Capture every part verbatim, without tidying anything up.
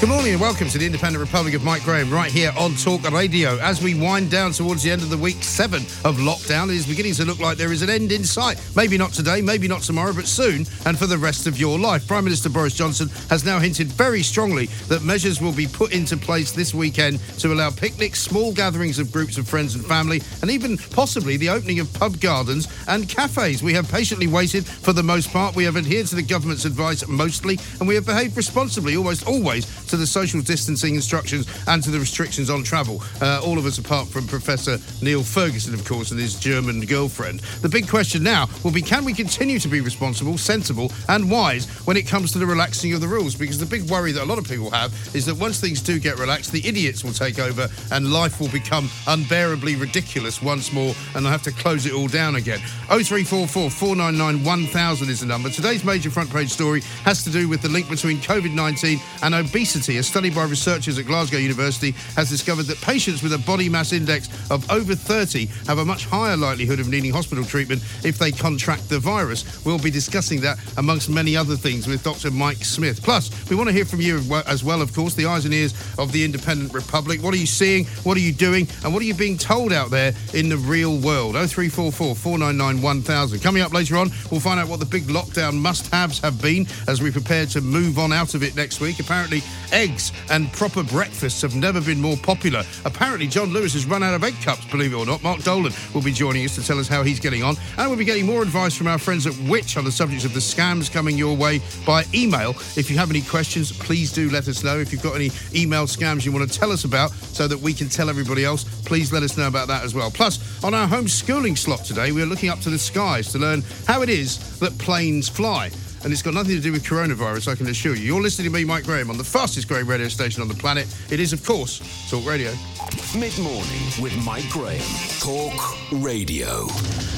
Good morning and welcome to the Independent Republic of Mike Graham right here on Talk Radio. As we wind down towards the end of the week seven of lockdown, it is beginning to look like there is an end in sight. Maybe not today, maybe not tomorrow, but soon and for the rest of your life. Prime Minister Boris Johnson has now hinted very strongly that measures will be put into place this weekend to allow picnics, small gatherings of groups of friends and family, and even possibly the opening of pub gardens and cafes. We have patiently waited for the most part. We have adhered to the government's advice mostly, and we have behaved responsibly almost always to the social distancing instructions and to the restrictions on travel. Uh, all of us apart from Professor Neil Ferguson, of course, and his German girlfriend. The big question now will be, can we continue to be responsible, sensible and wise when it comes to the relaxing of the rules? Because the big worry that a lot of people have is that once things do get relaxed, the idiots will take over and life will become unbearably ridiculous once more and I have to close it all down again. oh three four four, four nine nine, one thousand is the number. Today's major front page story has to do with the link between COVID nineteen and obesity. A study by researchers at Glasgow University has discovered that patients with a body mass index of over thirty have a much higher likelihood of needing hospital treatment if they contract the virus. We'll be discussing that amongst many other things with Dr Mike Smith. Plus, we want to hear from you as well, of course, the eyes and ears of the Independent Republic. What are you seeing? What are you doing? And what are you being told out there in the real world? oh three four four, four nine nine, one thousand. Coming up later on, we'll find out what the big lockdown must-haves have been as we prepare to move on out of it next week. Apparently, eggs and proper breakfasts have never been more popular. Apparently, John Lewis has run out of egg cups, believe it or not. Mark Dolan will be joining us to tell us how he's getting on. And we'll be getting more advice from our friends at Which? On the subject of the scams coming your way by email. If you have any questions, please do let us know. If you've got any email scams you want to tell us about so that we can tell everybody else, please let us know about that as well. Plus, on our homeschooling slot today, we're looking up to the skies to learn how it is that planes fly. And it's got nothing to do with coronavirus, I can assure you. You're listening to me, Mike Graham, on the fastest growing radio station on the planet. It is, of course, Talk Radio. Mid-morning with Mike Graham. Talk Radio.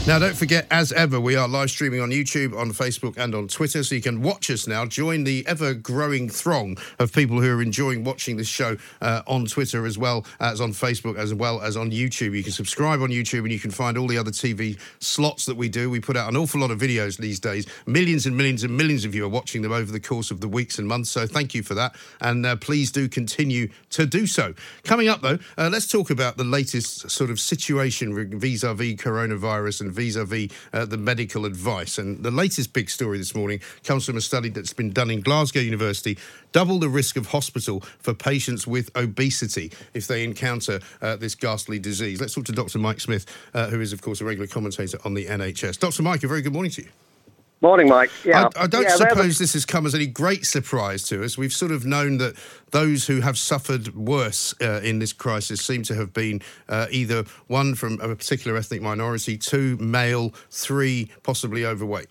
Now, don't forget, as ever, we are live streaming on YouTube, on Facebook and on Twitter, so you can watch us now. Join the ever-growing throng of people who are enjoying watching this show uh, on Twitter as well as on Facebook as well as on YouTube. You can subscribe on YouTube and you can find all the other T V slots that we do. We put out an awful lot of videos these days. Millions and millions and millions of you are watching them over the course of the weeks and months, so thank you for that, and uh, please do continue to do so. Coming up, though, uh, let's talk about the latest sort of situation vis-à-vis coronavirus and vis-à-vis uh, the medical advice, and the latest big story this morning comes from a study that's been done in Glasgow University. Double the risk of hospital for patients with obesity if they encounter uh, this ghastly disease. Let's talk to Dr Mike Smith, uh, who is, of course, a regular commentator on the N H S. Dr Mike, a very good morning to you. Morning, Mike. Yeah. I, I don't yeah, suppose the... this has come as any great surprise to us. We've sort of known that those who have suffered worse uh, in this crisis seem to have been uh, either one from a particular ethnic minority, two male, three possibly overweight.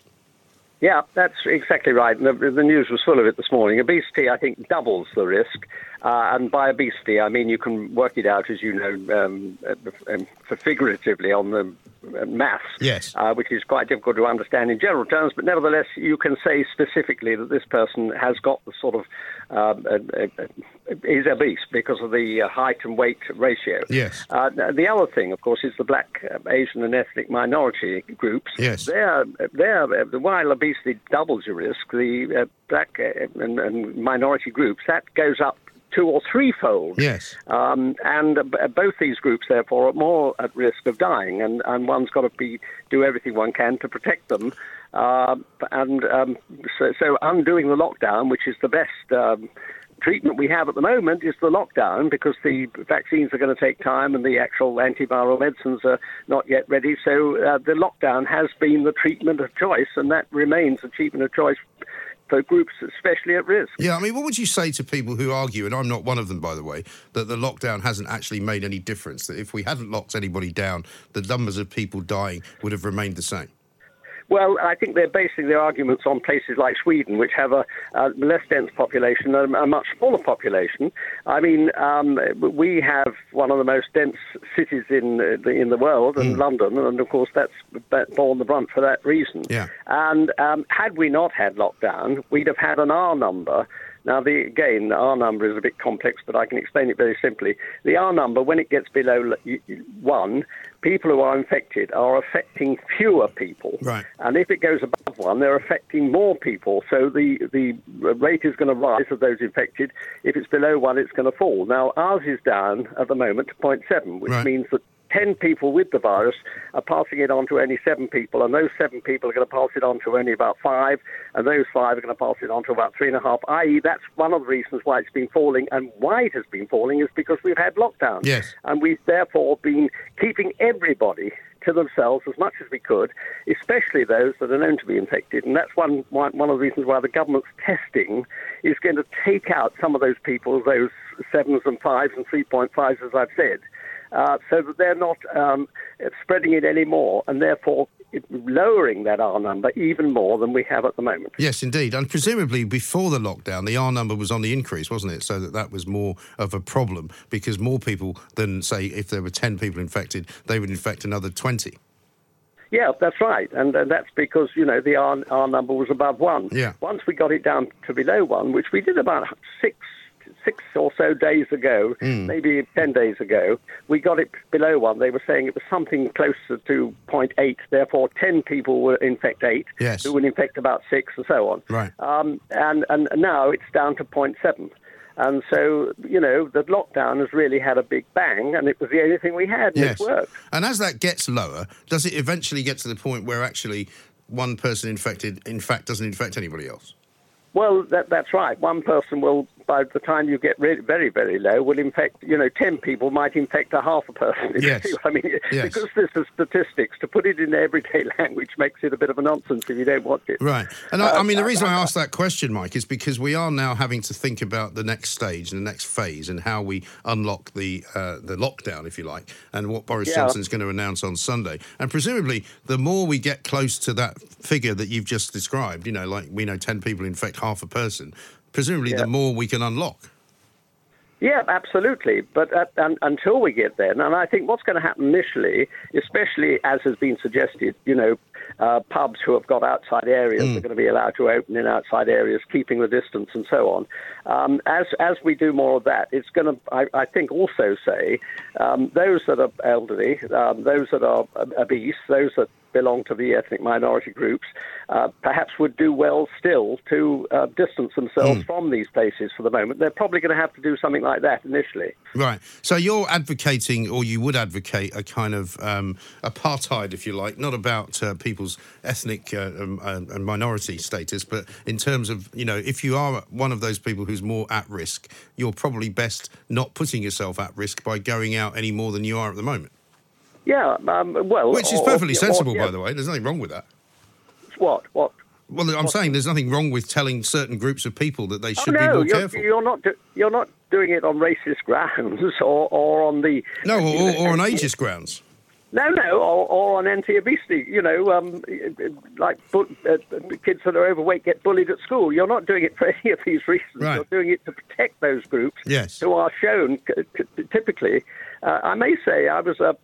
Yeah, that's exactly right. The, the news was full of it this morning. Obesity, I think, doubles the risk. Uh, and by obesity, I mean you can work it out, as you know, um, figuratively on the mass, yes. uh, which is quite difficult to understand in general terms, but nevertheless you can say specifically that this person has got the sort of um, a, a, a, is obese because of the height and weight ratio. Yes. Uh, the other thing, of course, is the black, Asian and ethnic minority groups. Yes. They're, they're, while obesity doubles your risk, the uh, black and, and minority groups, that goes up two or threefold. Yes. Um, and uh, both these groups, therefore, are more at risk of dying, and, and one's got to be do everything one can to protect them. Uh, and um, so, so undoing the lockdown, which is the best um, treatment we have at the moment is the lockdown, because the vaccines are going to take time and the actual antiviral medicines are not yet ready. So uh, the lockdown has been the treatment of choice, and that remains the treatment of choice for groups especially at risk. Yeah, I mean, what would you say to people who argue, and I'm not one of them, by the way, that the lockdown hasn't actually made any difference, that if we hadn't locked anybody down, the numbers of people dying would have remained the same? Well, I think they're basing their arguments on places like Sweden, which have a, a less dense population and a much smaller population. I mean, um, we have one of the most dense cities in the, in the world, in mm. London, and of course that's borne the brunt for that reason. Yeah. And um, had we not had lockdown, we'd have had an R number. Now, the, again, R number is a bit complex, but I can explain it very simply. The R number, when it gets below one, people who are infected are affecting fewer people. Right. And if it goes above one, they're affecting more people. So the, the rate is going to rise of those infected. If it's below one, it's going to fall. Now, ours is down at the moment to zero point seven, which right. means that ten people with the virus are passing it on to only seven people, and those seven people are going to pass it on to only about five, and those five are going to pass it on to about three and a half, that is that's one of the reasons why it's been falling, and why it has been falling is because we've had lockdown. Yes. And we've therefore been keeping everybody to themselves as much as we could, especially those that are known to be infected. And that's one one of the reasons why the government's testing is going to take out some of those people, those sevens and fives and three point fives, as I've said, Uh, so that they're not um, spreading it any more, and therefore lowering that R number even more than we have at the moment. Yes, indeed. And presumably before the lockdown, the R number was on the increase, wasn't it? So that that was more of a problem, because more people than, say, if there were ten people infected, they would infect another twenty. Yeah, that's right. And, and that's because, you know, the R, R number was above one. Yeah. Once we got it down to below one, which we did about six six or so days ago, mm. maybe ten days ago, we got it below one. They were saying it was something closer to zero point eight, therefore ten people will infect eight, yes. who will infect about six, and so on. Right. Um, and, and now it's down to zero point seven. And so, you know, the lockdown has really had a big bang, and it was the only thing we had, and yes. it worked. And as that gets lower, does it eventually get to the point where actually one person infected, in fact, doesn't infect anybody else? Well, that, that's right. One person will, by the time you get really, very, very low, will infect, you know, ten people might infect a half a person. If yes. you see what I mean, yes. because this is statistics, to put it in everyday language makes it a bit of a nonsense if you don't watch it. Right. And, uh, I, I mean, the reason I asked that question, Mike, is because we are now having to think about the next stage and the next phase and how we unlock the, uh, the lockdown, if you like, and what Boris yeah. Johnson is going to announce on Sunday. And presumably, the more we get close to that figure that you've just described, you know, like we know ten people infect half a person, presumably yeah. the more we can unlock. Yeah, absolutely. But uh, un- until we get there, and I think what's going to happen initially, especially as has been suggested, you know, uh, pubs who have got outside areas mm. are going to be allowed to open in outside areas, keeping the distance and so on. Um, as as we do more of that, it's going to, I, I think, also say um, those that are elderly, um, those that are obese, those that belong to the ethnic minority groups, uh, perhaps would do well still to uh, distance themselves mm. from these places for the moment. They're probably going to have to do something like that initially. Right. So you're advocating, or you would advocate, a kind of um, apartheid, if you like, not about uh, people's ethnic uh, um, and minority status, but in terms of, you know, if you are one of those people who's more at risk, you're probably best not putting yourself at risk by going out any more than you are at the moment. Yeah, um, well... Which is perfectly or, sensible, or, yeah. by the way. There's nothing wrong with that. What? What? Well, I'm what? saying there's nothing wrong with telling certain groups of people that they should oh, no, be more you're, careful. You're not, do- you're not doing it on racist grounds or, or on the... No, or, or, or on ageist grounds. No, no, or, or on anti-obesity. You know, um, like bu- uh, kids that are overweight get bullied at school. You're not doing it for any of these reasons. Right. You're doing it to protect those groups yes. who are shown, typically... Uh, I may say I was... a.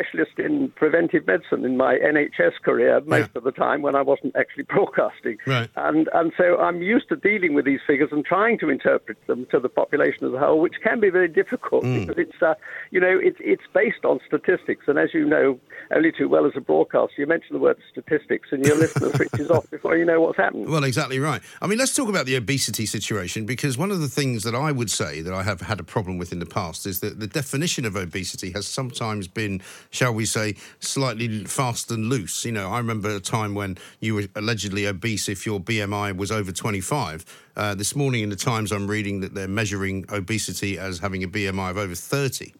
specialist in preventive medicine in my N H S career most yeah. of the time when I wasn't actually broadcasting. Right. And and so I'm used to dealing with these figures and trying to interpret them to the population as a whole, which can be very difficult mm. because it's, uh, you know, it's it's based on statistics. And as you know, only too well as a broadcaster, you mention the word statistics and your listener switches off before you know what's happened. Well, exactly right. I mean, let's talk about the obesity situation, because one of the things that I would say that I have had a problem with in the past is that the definition of obesity has sometimes been... shall we say, slightly fast and loose. You know, I remember a time when you were allegedly obese if your B M I was over twenty-five. Uh, this morning in The Times, I'm reading that they're measuring obesity as having a B M I of over thirty.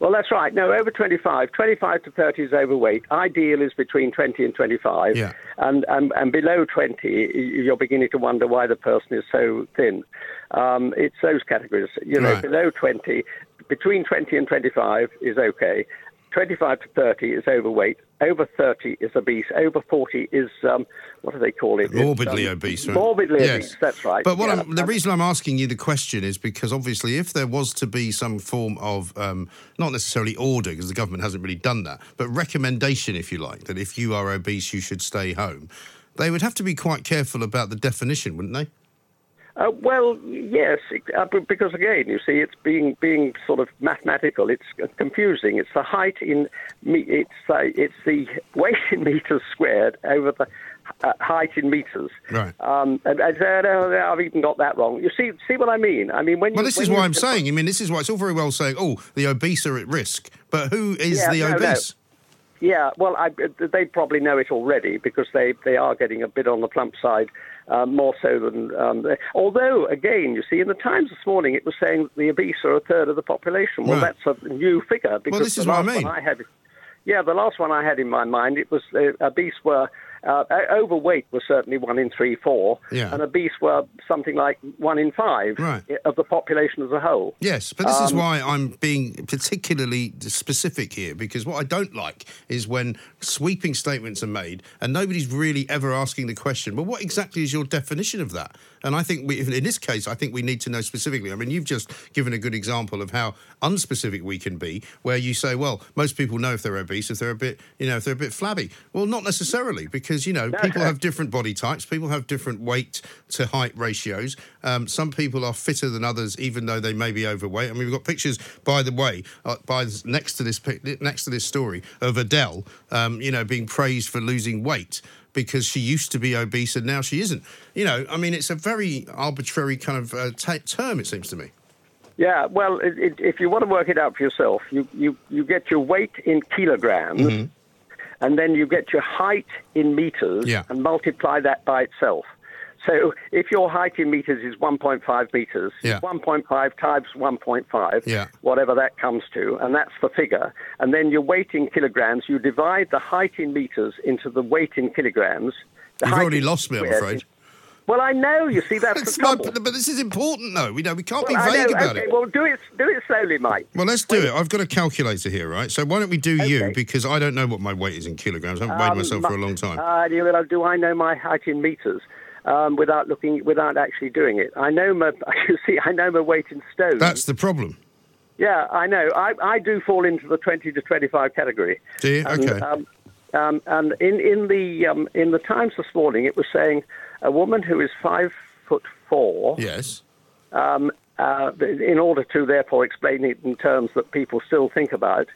Well, that's right. No, over twenty-five. twenty-five to thirty is overweight. Ideal is between twenty and twenty-five. Yeah. And, and and below twenty, you're beginning to wonder why the person is so thin. Um, it's those categories. You know, right. Below twenty, between twenty and twenty-five is okay. twenty-five to thirty is overweight. Over thirty is obese. Over forty is, um, what do they call it? Morbidly um, obese. Right? Morbidly yes. obese, that's right. But what yeah, I'm, the reason I'm asking you the question is because obviously if there was to be some form of, um, not necessarily order, because the government hasn't really done that, but recommendation, if you like, that if you are obese, you should stay home, they would have to be quite careful about the definition, wouldn't they? Uh, well, yes, because again, you see, it's being being sort of mathematical. It's confusing. It's the height in it's uh, it's the weight in meters squared over the uh, height in meters. Right. Um, and, and uh, I've even got that wrong. You see, see what I mean? I mean, when you, well, this when is why I'm saying. I mean, this is why it's all very well saying, oh, the obese are at risk, but who is yeah, the no, obese? No. Yeah, well, I, they probably know it already because they, they are getting a bit on the plump side, uh, more so than... Um, they, although, again, you see, in the Times this morning, it was saying that the obese are a third of the population. Well, right. That's a new figure. Because well, this is what I mean. I had, yeah, the last one I had in my mind, it was uh, obese were... Uh, overweight was certainly one in three, four, yeah. and obese were something like one in five right. of the population as a whole. Yes, but this um, is why I'm being particularly specific here, because what I don't like is when sweeping statements are made and nobody's really ever asking the question, well, what exactly is your definition of that? And I think we, in this case, I think we need to know specifically. I mean, you've just given a good example of how unspecific we can be, where you say, well, most people know if they're obese, if they're a bit, you know, if they're a bit flabby. Well, not necessarily, because Because, you know, people have different body types. People have different weight to height ratios. Um, some people are fitter than others, even though they may be overweight. I mean, we've got pictures, by the way, uh, by this, next to this next to this story of Adele, um, you know, being praised for losing weight because she used to be obese and now she isn't. You know, I mean, it's a very arbitrary kind of uh, t- term, it seems to me. Yeah, well, it, it, if you want to work it out for yourself, you, you, you get your weight in kilograms. Mm-hmm. And then you get your height in meters yeah. and multiply that by itself. So if your height in meters is one point five meters, yeah. one point five times one point five, yeah. whatever that comes to, and that's the figure. And then your weight in kilograms, you divide the height in meters into the weight in kilograms. You've already lost me, I'm afraid. Is- Well, I know, you see, that's it's the trouble. Not, but this is important, though. We know we can't well, be vague about okay, it. Well, do it do it slowly, Mike. Well, let's do Wait. it. I've got a calculator here, right? So why don't we do okay. you, because I don't know what my weight is in kilograms. I haven't um, weighed myself my, for a long time. Uh, do, you, do I know my height in metres um, without looking, without actually doing it? I know my, you see, I know my weight in stone. That's the problem. Yeah, I know. I, I do fall into the twenty to twenty-five category. Do you? And, okay. Um, um, and in, in, the, um, in the Times this morning, it was saying... A woman who is five foot four. Yes. Um, uh, in order to therefore explain it in terms that people still think about,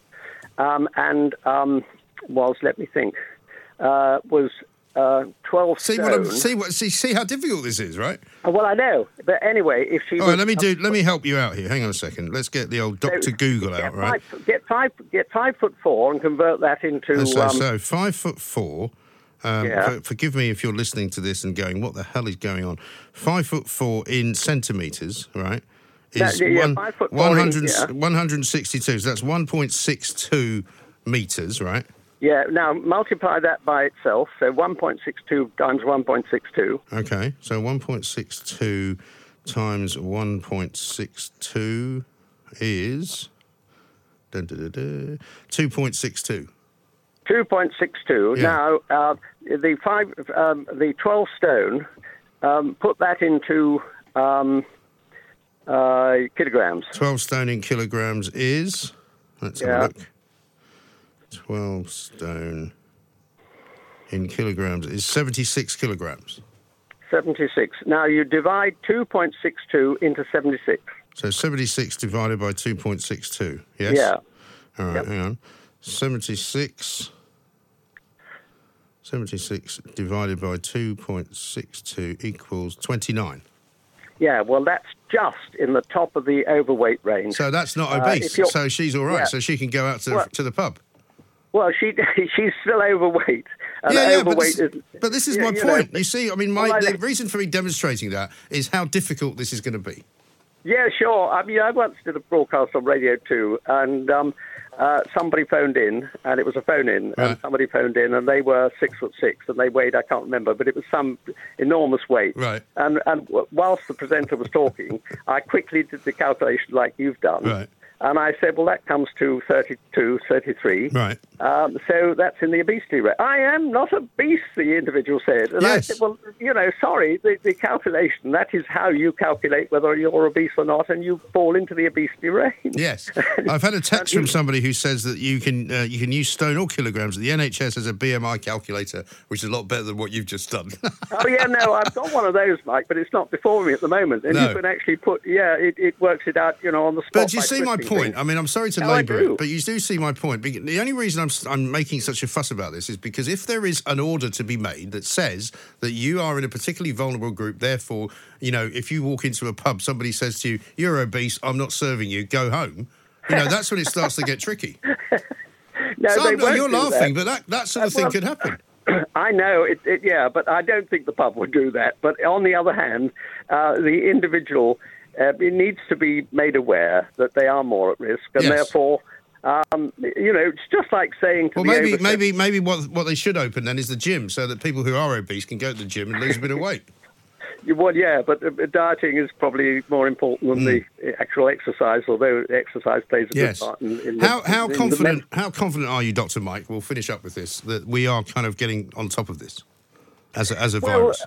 um, and um, was let me think uh, was uh, twelve see stone. What see what see see how difficult this is, right? Uh, well, I know, but anyway, if she. All was, right, let me do. Uh, let me help you out here. Hang on a second. Let's get the old Doctor So Google out, right? Five, get five get five foot four and convert that into. So, um, so five foot four. Um, yeah. for, forgive me if you're listening to this and going, what the hell is going on? Five foot four in centimetres, right, is that, yeah, one, five foot four in, yeah. one hundred sixty-two. So that's one point six two metres, right? Yeah, now multiply that by itself. So one point six two times one point six two. Okay, so one point six two times one point six two is da, da, da, da, two point six two. two point six two. Yeah. Now, uh, the five, um, the twelve stone, um, put that into um, uh, kilograms. twelve stone in kilograms is... Let's yeah. have a look. twelve stone in kilograms is seventy-six kilograms. seventy-six. Now, you divide two point six two into seventy-six. So seventy-six divided by two point six two, yes? Yeah. All right, yep. Hang on. seventy-six divided by two point six two equals twenty-nine. Yeah, well, that's just in the top of the overweight range. So that's not obese. Uh, so she's all right. Yeah. So she can go out to, well, to the pub. Well, she she's still overweight. And yeah, yeah, overweight but, this, is, but this is yeah, my you point. Know, you see, I mean, my well, I, the reason for me demonstrating that is how difficult this is going to be. Yeah, sure. I mean, I once did a broadcast on Radio two, and um, uh, somebody phoned in, and it was a phone-in, right. and somebody phoned in, and they were six foot six, and they weighed, I can't remember, but it was some enormous weight. Right. And, and whilst the presenter was talking, I quickly did the calculation like you've done. Right. And I said, well, that comes to thirty-two, thirty-three. Right. Um, so that's in the obesity rate. I am not obese, the individual said. And yes. I said, well, you know, sorry, the, the calculation, that is how you calculate whether you're obese or not, and you fall into the obesity range. Yes. I've had a text from somebody who says that you can uh, you can use stone or kilograms. The N H S has a B M I calculator, which is a lot better than what you've just done. Oh, yeah, no, I've got one of those, Mike, but it's not before me at the moment. And no. you can actually put, yeah, it, it works it out, you know, on the spot. But you see my point. I mean, I'm sorry to no, labour it, but you do see my point. The only reason I'm I'm making such a fuss about this is because if there is an order to be made that says that you are in a particularly vulnerable group, therefore, you know, if you walk into a pub, somebody says to you, "You're obese. I'm not serving you. Go home." You know, that's when it starts to get tricky. No, so they you're laughing, that. but that that sort of uh, thing well, could happen. I know, it, it, yeah, but I don't think the pub would do that. But on the other hand, uh, the individual. Uh, it needs to be made aware that they are more at risk, and yes. therefore, um, you know, it's just like saying to well, the maybe, over- maybe, maybe what what they should open then is the gym, so that people who are obese can go to the gym and lose a bit of weight. Well, yeah, but uh, dieting is probably more important than mm. the actual exercise, although exercise plays a yes. big part. In, in how the, how in confident the how confident are you, Doctor Mike? We'll finish up with this. That we are kind of getting on top of this as a, as a well, virus.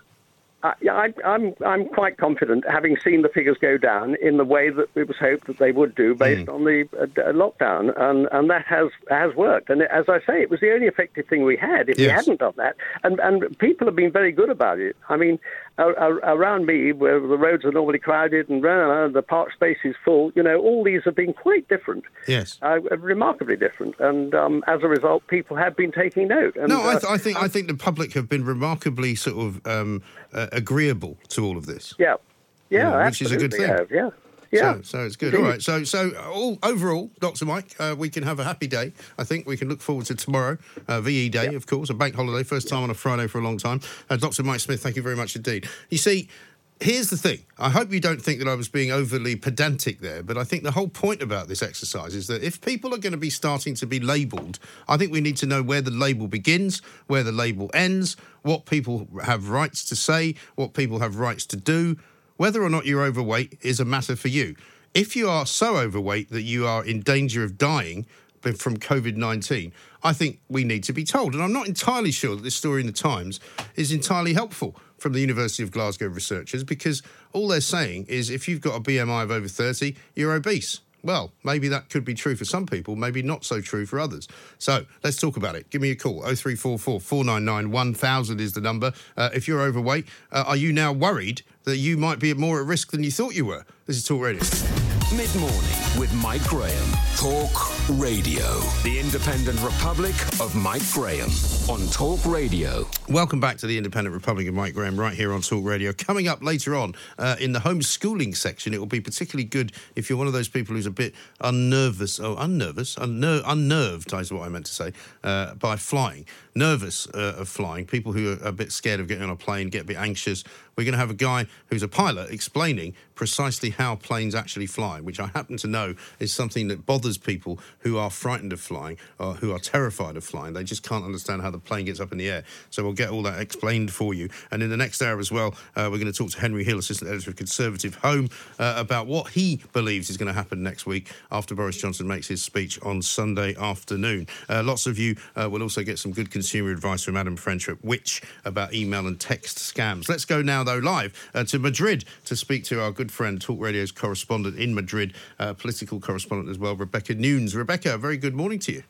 Uh, yeah, I, I'm I'm quite confident, having seen the figures go down in the way that it was hoped that they would do based mm. on the uh, lockdown, and, and that has has worked. And as I say, it was the only effective thing we had. If yes. we hadn't done that, and and people have been very good about it. I mean, a, a, around me, where the roads are normally crowded and uh, the park space is full, you know, all these have been quite different. Yes, uh, remarkably different. And um, as a result, people have been taking note. And, no, I, th- uh, I think I think the public have been remarkably sort of. Um, uh, agreeable to all of this. Yeah. Yeah, yeah, which is a good thing. Yeah. yeah. yeah. So, so it's good. Indeed. All right. So so all overall, Doctor Mike, uh, we can have a happy day. I think we can look forward to tomorrow, uh, V E Day, yeah. of course, a bank holiday, first time yeah. on a Friday for a long time. Uh, Doctor Mike Smith, thank you very much indeed. You see, here's the thing. I hope you don't think that I was being overly pedantic there, but I think the whole point about this exercise is that if people are going to be starting to be labelled, I think we need to know where the label begins, where the label ends, what people have rights to say, what people have rights to do. Whether or not you're overweight is a matter for you. If you are so overweight that you are in danger of dying from COVID nineteen, I think we need to be told. And I'm not entirely sure that this story in The Times is entirely helpful from the University of Glasgow researchers, because all they're saying is if you've got a B M I of over thirty, you're obese. Well, maybe that could be true for some people, maybe not so true for others. So let's talk about it. Give me a call. oh three four four, four nine nine, one thousand is the number. Uh, if you're overweight, uh, are you now worried that you might be more at risk than you thought you were? This is Talk Radio. Mid-morning with Mike Graham. Talk Radio. The Independent Republic of Mike Graham on Talk Radio. Welcome back to the Independent Republic of Mike Graham right here on Talk Radio. Coming up later on uh, in the homeschooling section, it will be particularly good if you're one of those people who's a bit unnervous, oh, unnervous, unner- unnerved is what I meant to say, uh, by flying. Nervous uh, of flying. People who are a bit scared of getting on a plane, get a bit anxious. We're going to have a guy who's a pilot explaining precisely how planes actually fly, which I happen to know is something that bothers people who are frightened of flying or who are terrified of flying. They just can't understand how the plane gets up in the air. So we'll get all that explained for you. And in the next hour as well, uh, we're going to talk to Henry Hill, Assistant Editor of Conservative Home, uh, about what he believes is going to happen next week after Boris Johnson makes his speech on Sunday afternoon. Uh, lots of you uh, will also get some good consumer advice from Adam French at Which about email and text scams. Let's go now, though, live uh, to Madrid to speak to our good friend, Talk Radio's correspondent in Madrid, uh, political correspondent as well, Rebeca Nunes. Rebeca, very good morning to you.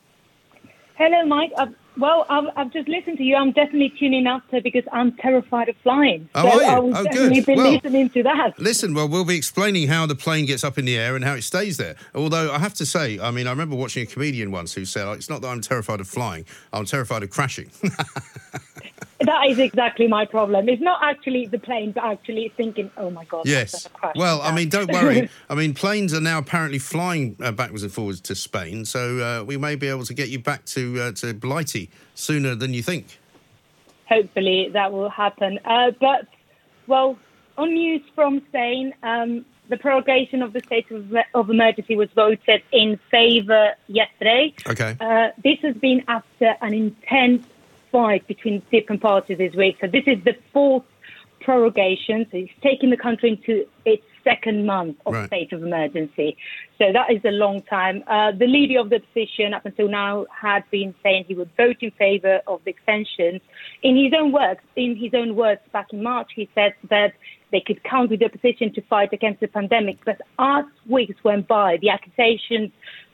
Hello, Mike. I've, well, I've, I've just listened to you. I'm definitely tuning up because I'm terrified of flying. Oh, so I was oh, definitely good. been well, listening to that. Listen, well, we'll be explaining how the plane gets up in the air and how it stays there. Although I have to say, I mean, I remember watching a comedian once who said, it's not that I'm terrified of flying, I'm terrified of crashing. That is exactly my problem. It's not actually the plane, but actually thinking, oh, my God. Yes. Well, now. I mean, don't worry. I mean, planes are now apparently flying uh, backwards and forwards to Spain, so uh, we may be able to get you back to, uh, to Blighty sooner than you think. Hopefully that will happen. Uh, but, well, on news from Spain, um, the prorogation of the state of, of emergency was voted in favour yesterday. Okay. Uh, this has been after an intense fight between different parties this week. So this is the fourth prorogation. So it's taking the country into its second month of right. state of emergency. So that is a long time. Uh, the leader of the opposition up until now had been saying he would vote in favour of the extension. In his own words, in his own words, back in March, he said that they could count with the opposition to fight against the pandemic. But as weeks went by, the accusations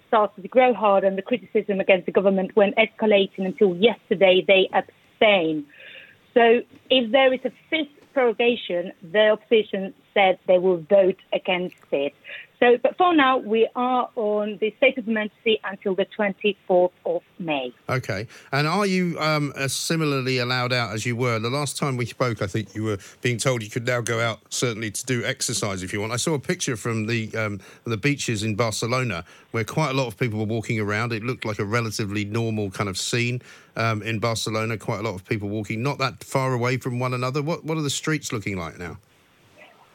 started to grow hard and the criticism against the government went escalating until yesterday they abstained. So if there is a fifth prorogation, the opposition said they will vote against it. So, but for now, we are on the state of emergency until the twenty-fourth of May. OK. And are you um, similarly allowed out as you were? The last time we spoke, I think you were being told you could now go out, certainly to do exercise if you want. I saw a picture from the um, the beaches in Barcelona where quite a lot of people were walking around. It looked like a relatively normal kind of scene um, in Barcelona, quite a lot of people walking, not that far away from one another. What, what are the streets looking like now?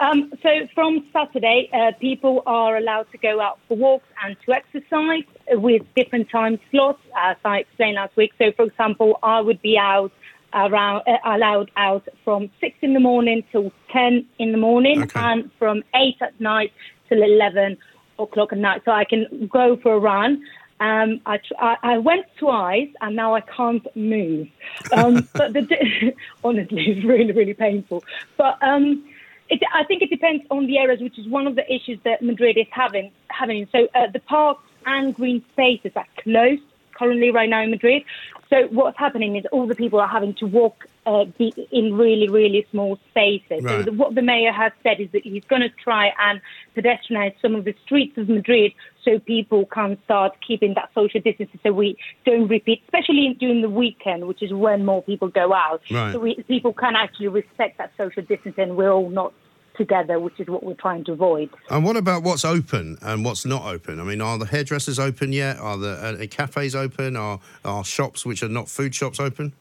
Um, so from Saturday, uh, people are allowed to go out for walks and to exercise with different time slots, as I explained last week. So, for example, I would be out around uh, allowed out from six in the morning till ten in the morning, okay, and from eight at night till eleven o'clock at night. So I can go for a run. Um, I, I, I went twice and now I can't move. Um, but the, honestly, it's really, really painful. But um, It, I think it depends on the areas, which is one of the issues that Madrid is having. having. So uh, the parks and green spaces are closed currently right now in Madrid. So what's happening is all the people are having to walk uh, in really, really small spaces. Right. So the, what the mayor has said is that he's going to try and pedestrianise some of the streets of Madrid so people can start keeping that social distance so we don't repeat, especially during the weekend, which is when more people go out. Right. So we, people can actually respect that social distance and we're all not together, which is what we're trying to avoid. And what about what's open and what's not open? I mean, are the hairdressers open yet? Are the uh, cafes open? Are, are shops which are not food shops open?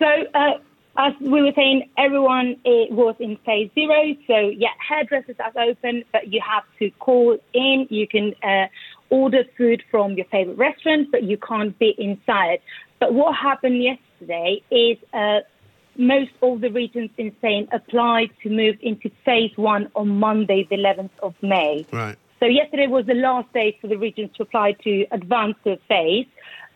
So, uh, as we were saying, everyone it was in phase zero. So, yeah, hairdressers are open, but you have to call in. You can uh, order food from your favourite restaurant, but you can't be inside. But what happened yesterday is Uh, most of the regions in Spain applied to move into phase one on Monday, the eleventh of May. Right. So yesterday was the last day for the regions to apply to advance their phase.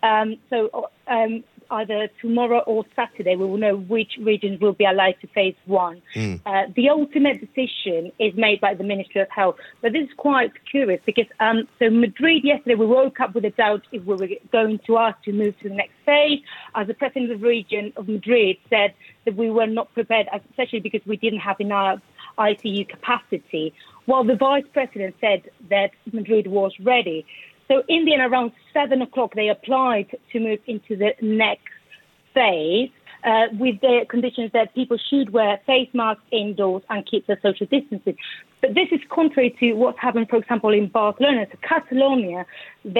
Um, so um, either tomorrow or Saturday, we will know which regions will be allowed to phase one. Mm. Uh, the ultimate decision is made by the Ministry of Health. But this is quite curious because um, so Madrid yesterday, we woke up with a doubt if we were going to ask to move to the next phase. As the president of the region of Madrid said that we were not prepared, especially because we didn't have enough I C U capacity, while the vice president said that Madrid was ready. So in the end, around seven o'clock, they applied to move into the next phase uh, with the conditions that people should wear face masks indoors and keep their social distancing. But this is contrary to what's happened, for example, in Barcelona. So Catalonia,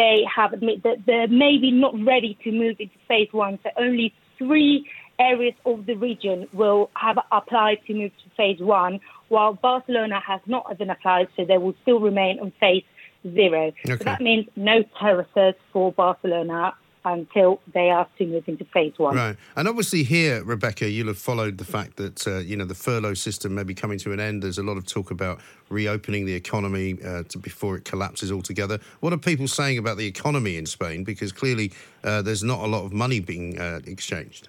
they have admitted that they're maybe not ready to move into phase one, so only three areas of the region will have applied to move to phase one, while Barcelona has not even applied, so they will still remain on phase zero. Okay. So that means no terraces for Barcelona until they are to move into phase one. Right. And obviously here, Rebeca, you'll have followed the fact that, uh, you know, the furlough system may be coming to an end. There's a lot of talk about reopening the economy uh, to, before it collapses altogether. What are people saying about the economy in Spain? Because clearly uh, there's not a lot of money being uh, exchanged.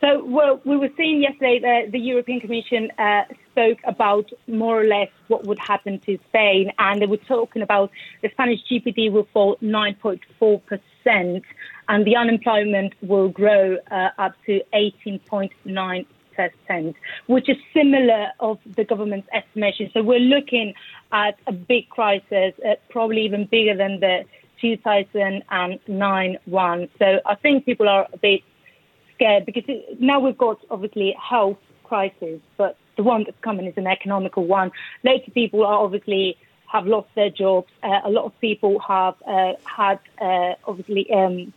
So, well, we were seeing yesterday that the European Commission uh, spoke about more or less what would happen to Spain, and they were talking about the Spanish G D P will fall nine point four percent, and the unemployment will grow uh, up to eighteen point nine percent, which is similar of the government's estimation. So we're looking at a big crisis, uh, probably even bigger than the two thousand nine one. So I think people are a bit scared because it, now we've got, obviously, health crisis, but the one that's coming is an economical one. Lots of people are obviously have lost their jobs. Uh, a lot of people have uh, had, uh, obviously, um,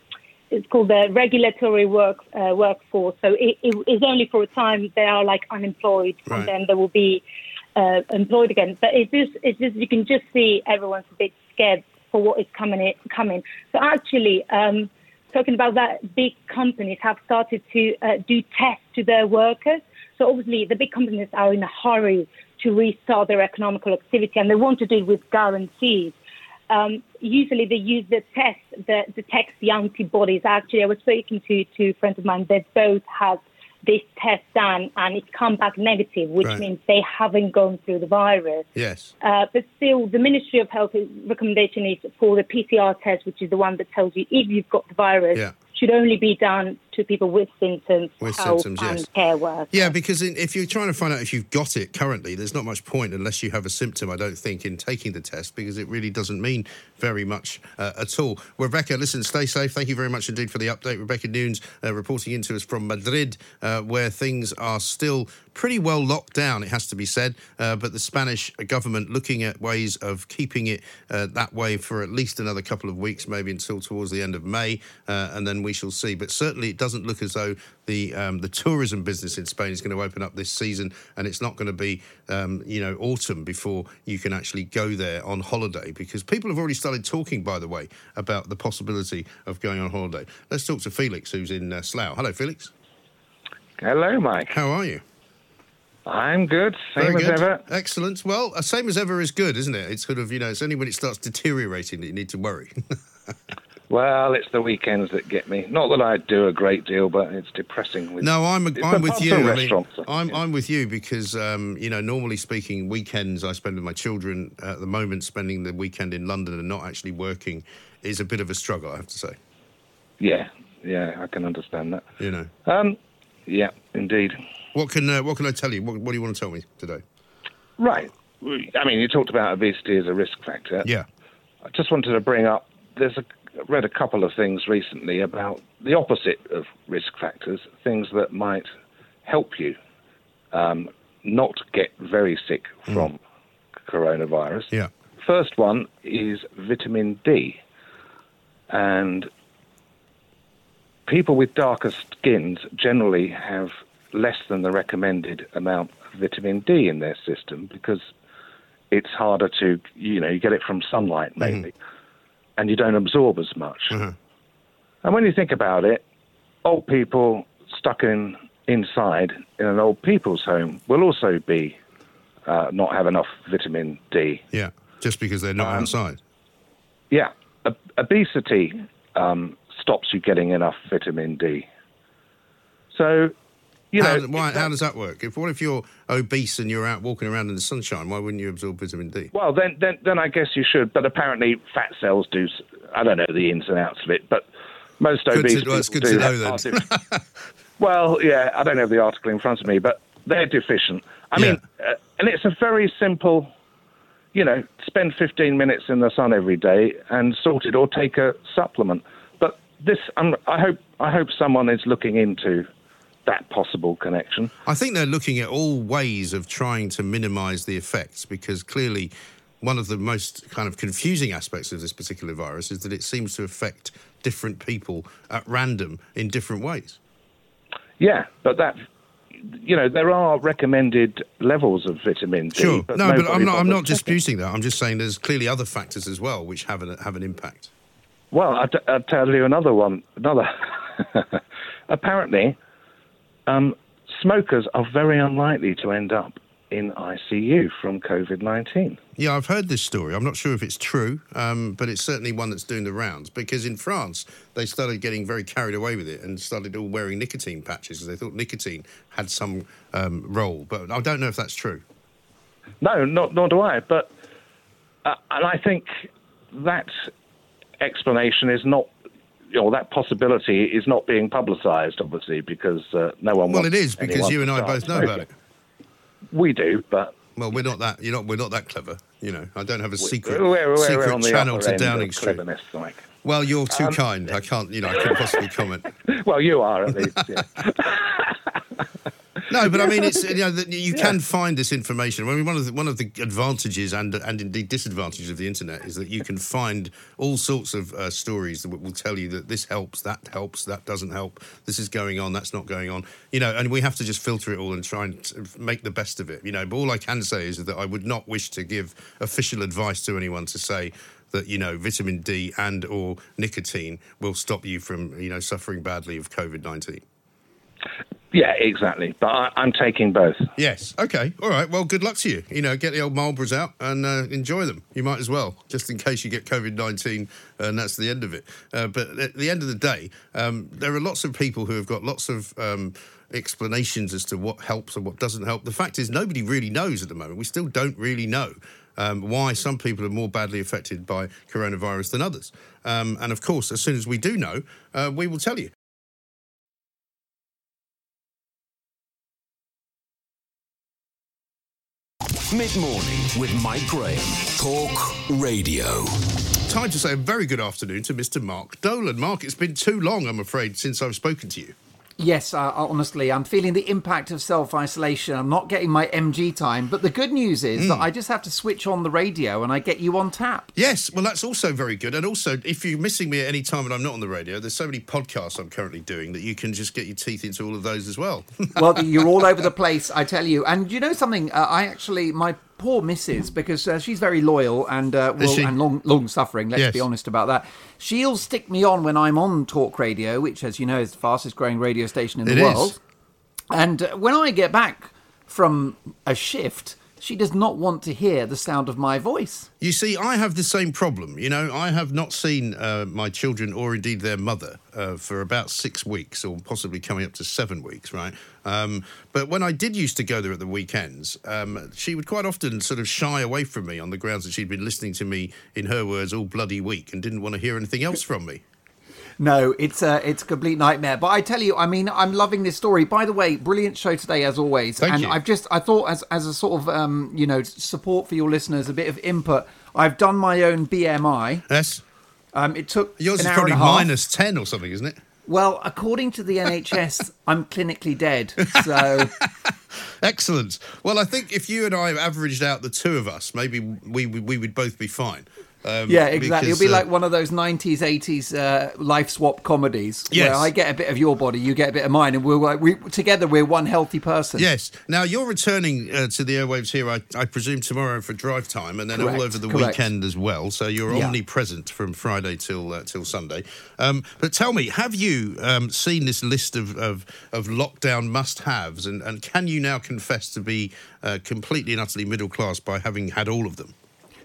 it's called the regulatory work uh, workforce. So it is only for a time they are, like, unemployed, right. and then they will be uh, employed again. But it's just, it's just, you can just see everyone's a bit scared for what is coming. coming. So actually... Um, talking about that, big companies have started to uh, do tests to their workers. So obviously the big companies are in a hurry to restart their economical activity, and they want to do it with guarantees. Um, usually they use the test that detects the antibodies. Actually, I was speaking to two friends of mine. They both had this test done, and it's come back negative, which right. means they haven't gone through the virus. Yes. Uh, but still, the Ministry of Health's recommendation is for the P C R test, which is the one that tells you if you've got the virus, yeah. should only be done to people with symptoms, with health symptoms, and yes. care workers. Yeah, because if you're trying to find out if you've got it currently, there's not much point unless you have a symptom, I don't think, in taking the test, because it really doesn't mean very much uh, at all. Rebeca, listen, stay safe. Thank you very much indeed for the update. Rebeca Nunes uh, reporting in to us from Madrid, uh, where things are still pretty well locked down, it has to be said, uh, but the Spanish government looking at ways of keeping it uh, that way for at least another couple of weeks, maybe until towards the end of May, uh, and then we shall see. But certainly it doesn't look as though the um, the tourism business in Spain is going to open up this season, and it's not going to be, um, you know, autumn before you can actually go there on holiday, because people have already started talking, by the way, about the possibility of going on holiday. Let's talk to Felix, who's in uh, Slough. Hello, Felix. Hello, Mike. How are you? I'm good, same Very as good. ever. Excellent. Well, same as ever is good, isn't it? It's sort of, you know, it's only when it starts deteriorating that you need to worry. Well, it's the weekends that get me. Not that I do a great deal, but it's depressing. With, no, I'm, I'm with you. I mean, I'm, yeah. I'm with you because, um, you know, normally speaking, weekends I spend with my children. At the moment, spending the weekend in London and not actually working is a bit of a struggle, I have to say. Yeah, yeah, I can understand that. You know. Um, yeah, indeed. What can uh, what can I tell you? What, what do you want to tell me today? Right. I mean, you talked about obesity as a risk factor. Yeah. I just wanted to bring up, there's a... read a couple of things recently about the opposite of risk factors, things that might help you um, not get very sick from mm. coronavirus. Yeah. First one is vitamin D. And people with darker skins generally have less than the recommended amount of vitamin D in their system because it's harder to, you know, you get it from sunlight mainly. Mm. And you don't absorb as much. Uh-huh. And when you think about it, old people stuck in inside in an old people's home will also be uh, not have enough vitamin D. Yeah, just because they're not um, outside. Yeah, Ob- obesity um, stops you getting enough vitamin D. So, you know, how, why, how does that work? If what if you're obese and you're out walking around in the sunshine? Why wouldn't you absorb vitamin D? Well, then, then, then I guess you should. But apparently, fat cells do. I don't know the ins and outs of it, but most good obese to, well, it's people good do. To know, have, then. Well, yeah, I don't have the article in front of me, but they're deficient. I yeah. mean, uh, and it's a very simple. You know, spend fifteen minutes in the sun every day and sort it, or take a supplement. But this, um, I hope, I hope someone is looking into that possible connection. I think they're looking at all ways of trying to minimise the effects, because clearly one of the most kind of confusing aspects of this particular virus is that it seems to affect different people at random in different ways. Yeah, but that, you know, there are recommended levels of vitamin D. Sure, but no, but I'm not, I'm not disputing that. I'm just saying there's clearly other factors as well which have an, have an impact. Well, I'll, t- I'll tell you another one, another. Apparently... Um, smokers are very unlikely to end up in I C U from covid nineteen. Yeah, I've heard this story. I'm not sure if it's true, um, but it's certainly one that's doing the rounds, because in France, they started getting very carried away with it and started all wearing nicotine patches because they thought nicotine had some um, role. But I don't know if that's true. No, not, nor do I. But uh, and I think that explanation is not... Or that possibility is not being publicised, obviously, because uh, no one. Well, wants it is because you and I both know about it. We do, but well, we're not that. You're not. We're not that clever, you know. I don't have a secret we're, we're, we're secret on the channel to Downing Street. Cleverness, Mike. Well, you're too um, kind. I can't, you know, I couldn't possibly comment. Well, you are at least, yeah. No, but I mean, it's, you know, you can yeah. find this information. I mean, one of the, one of the advantages and and indeed disadvantages of the internet is that you can find all sorts of uh, stories that will tell you that this helps, that helps, that doesn't help, this is going on, that's not going on. You know, and we have to just filter it all and try and make the best of it. You know, but all I can say is that I would not wish to give official advice to anyone to say that, you know, vitamin D and or nicotine will stop you from, you know, suffering badly of COVID nineteen. Yeah, exactly. But I, I'm taking both. Yes. Okay. All right. Well, good luck to you. You know, get the old Marlboros out and uh, enjoy them. You might as well, just in case you get COVID nineteen and that's the end of it. Uh, but at the end of the day, um, there are lots of people who have got lots of um, explanations as to what helps and what doesn't help. The fact is nobody really knows at the moment. We still don't really know um, why some people are more badly affected by coronavirus than others. Um, and, of course, as soon as we do know, uh, we will tell you. Mid-morning with Mike Graham. Talk Radio. Time to say a very good afternoon to Mister Mark Dolan. Mark, it's been too long, I'm afraid, since I've spoken to you. Yes, uh, honestly, I'm feeling the impact of self-isolation. I'm not getting my M G time. But the good news is mm. that I just have to switch on the radio and I get you on tap. Yes, well, that's also very good. And also, if you're missing me at any time and I'm not on the radio, there's so many podcasts I'm currently doing that you can just get your teeth into all of those as well. Well, you're all over the place, I tell you. And you know something? Uh, I actually... my. Poor Missus, because uh, she's very loyal and uh, will, and long, long-suffering, let's yes. be honest about that. She'll stick me on when I'm on Talk Radio, which, as you know, is the fastest-growing radio station in the it world. Is. And uh, when I get back from a shift, she does not want to hear the sound of my voice. You see, I have the same problem. You know, I have not seen uh, my children or indeed their mother uh, for about six weeks or possibly coming up to seven weeks, right? Um, but when I did used to go there at the weekends, um, she would quite often sort of shy away from me on the grounds that she'd been listening to me, in her words, all bloody week and didn't want to hear anything else from me. No, it's a, it's a complete nightmare. But I tell you, I mean, I'm loving this story. By the way, brilliant show today, as always. Thank and you. I've just, I thought as as a sort of, um, you know, support for your listeners, a bit of input, I've done my own B M I. Yes. Um, it took Yours an is hour probably and a half. minus ten or something, isn't it? Well, according to the N H S, I'm clinically dead, so... Excellent. Well, I think if you and I averaged out the two of us, maybe we we, we would both be fine. Um, yeah, exactly. Because, It'll be uh, like one of those nineties, eighties uh, life swap comedies yes. where I get a bit of your body, you get a bit of mine, and we're like, we, together we're one healthy person. Yes. Now, you're returning uh, to the airwaves here, I, I presume, tomorrow for drive time, and then Correct. all over the Correct. weekend as well. So you're yeah. omnipresent from Friday till uh, till Sunday. Um, but tell me, have you um, seen this list of, of, of lockdown must-haves, and, and can you now confess to be uh, completely and utterly middle-class by having had all of them?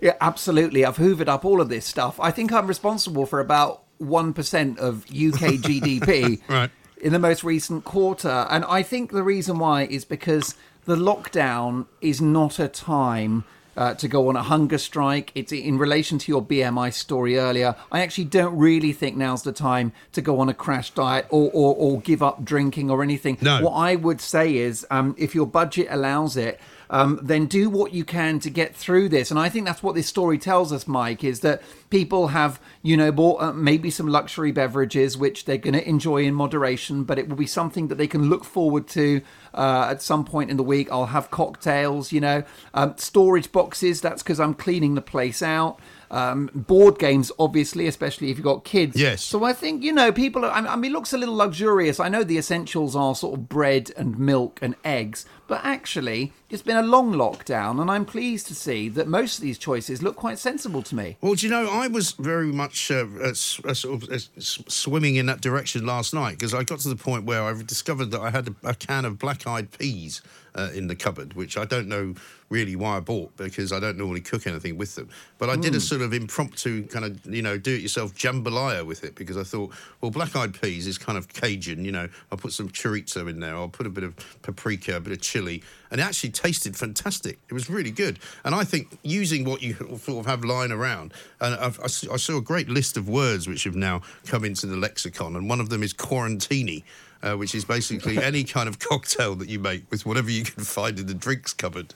Yeah, absolutely. I've hoovered up all of this stuff. I think I'm responsible for about one percent of U K G D P right. in the most recent quarter. And I think the reason why is because the lockdown is not a time uh, to go on a hunger strike. It's in relation to your B M I story earlier. I actually don't really think now's the time to go on a crash diet or, or, or give up drinking or anything. No. What I would say is um, if your budget allows it, Um, then do what you can to get through this. And I think that's what this story tells us, Mike, is that people have, you know, bought uh, maybe some luxury beverages, which they're going to enjoy in moderation, but it will be something that they can look forward to uh, at some point in the week. I'll have cocktails, you know, um, storage boxes. That's because I'm cleaning the place out. Um, board games, obviously, especially if you've got kids. Yes. So I think, you know, people are, I mean, it looks a little luxurious. I know the essentials are sort of bread and milk and eggs, but actually it's been a long lockdown, and I'm pleased to see that most of these choices look quite sensible to me. Well, do you know, I was very much uh, uh, sort of uh, swimming in that direction last night, because I got to the point where I discovered that I had a, a can of black-eyed peas Uh, in the cupboard, which I don't know really why I bought, because I don't normally cook anything with them. But I mm. did a sort of impromptu kind of, you know, do-it-yourself jambalaya with it, because I thought, well, black-eyed peas is kind of Cajun, you know. I'll put some chorizo in there. I'll put a bit of paprika, a bit of chili. And it actually tasted fantastic. It was really good. And I think using what you sort of have lying around, and I've, I saw a great list of words which have now come into the lexicon, and one of them is quarantini. Uh, which is basically any kind of cocktail that you make with whatever you can find in the drinks cupboard.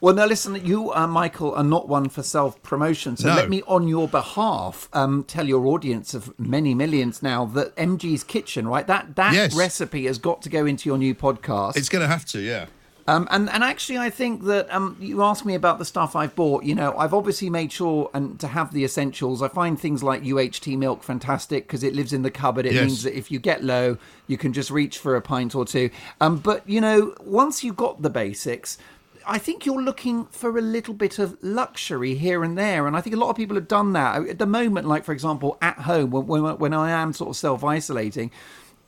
Well, now listen, you, uh, Michael, are not one for self-promotion. So no. Let me, on your behalf, um, tell your audience of many millions now that M G's Kitchen, right? That that yes. recipe has got to go into your new podcast. It's going to have to, yeah. Um, and, and actually, I think that um, you asked me about the stuff I've bought. You know, I've obviously made sure and to have the essentials. I find things like U H T milk fantastic because it lives in the cupboard. It yes. means that if you get low, you can just reach for a pint or two. Um, but, you know, once you've got the basics, I think you're looking for a little bit of luxury here and there. And I think a lot of people have done that. At the moment, like, for example, at home, when, when I am sort of self-isolating,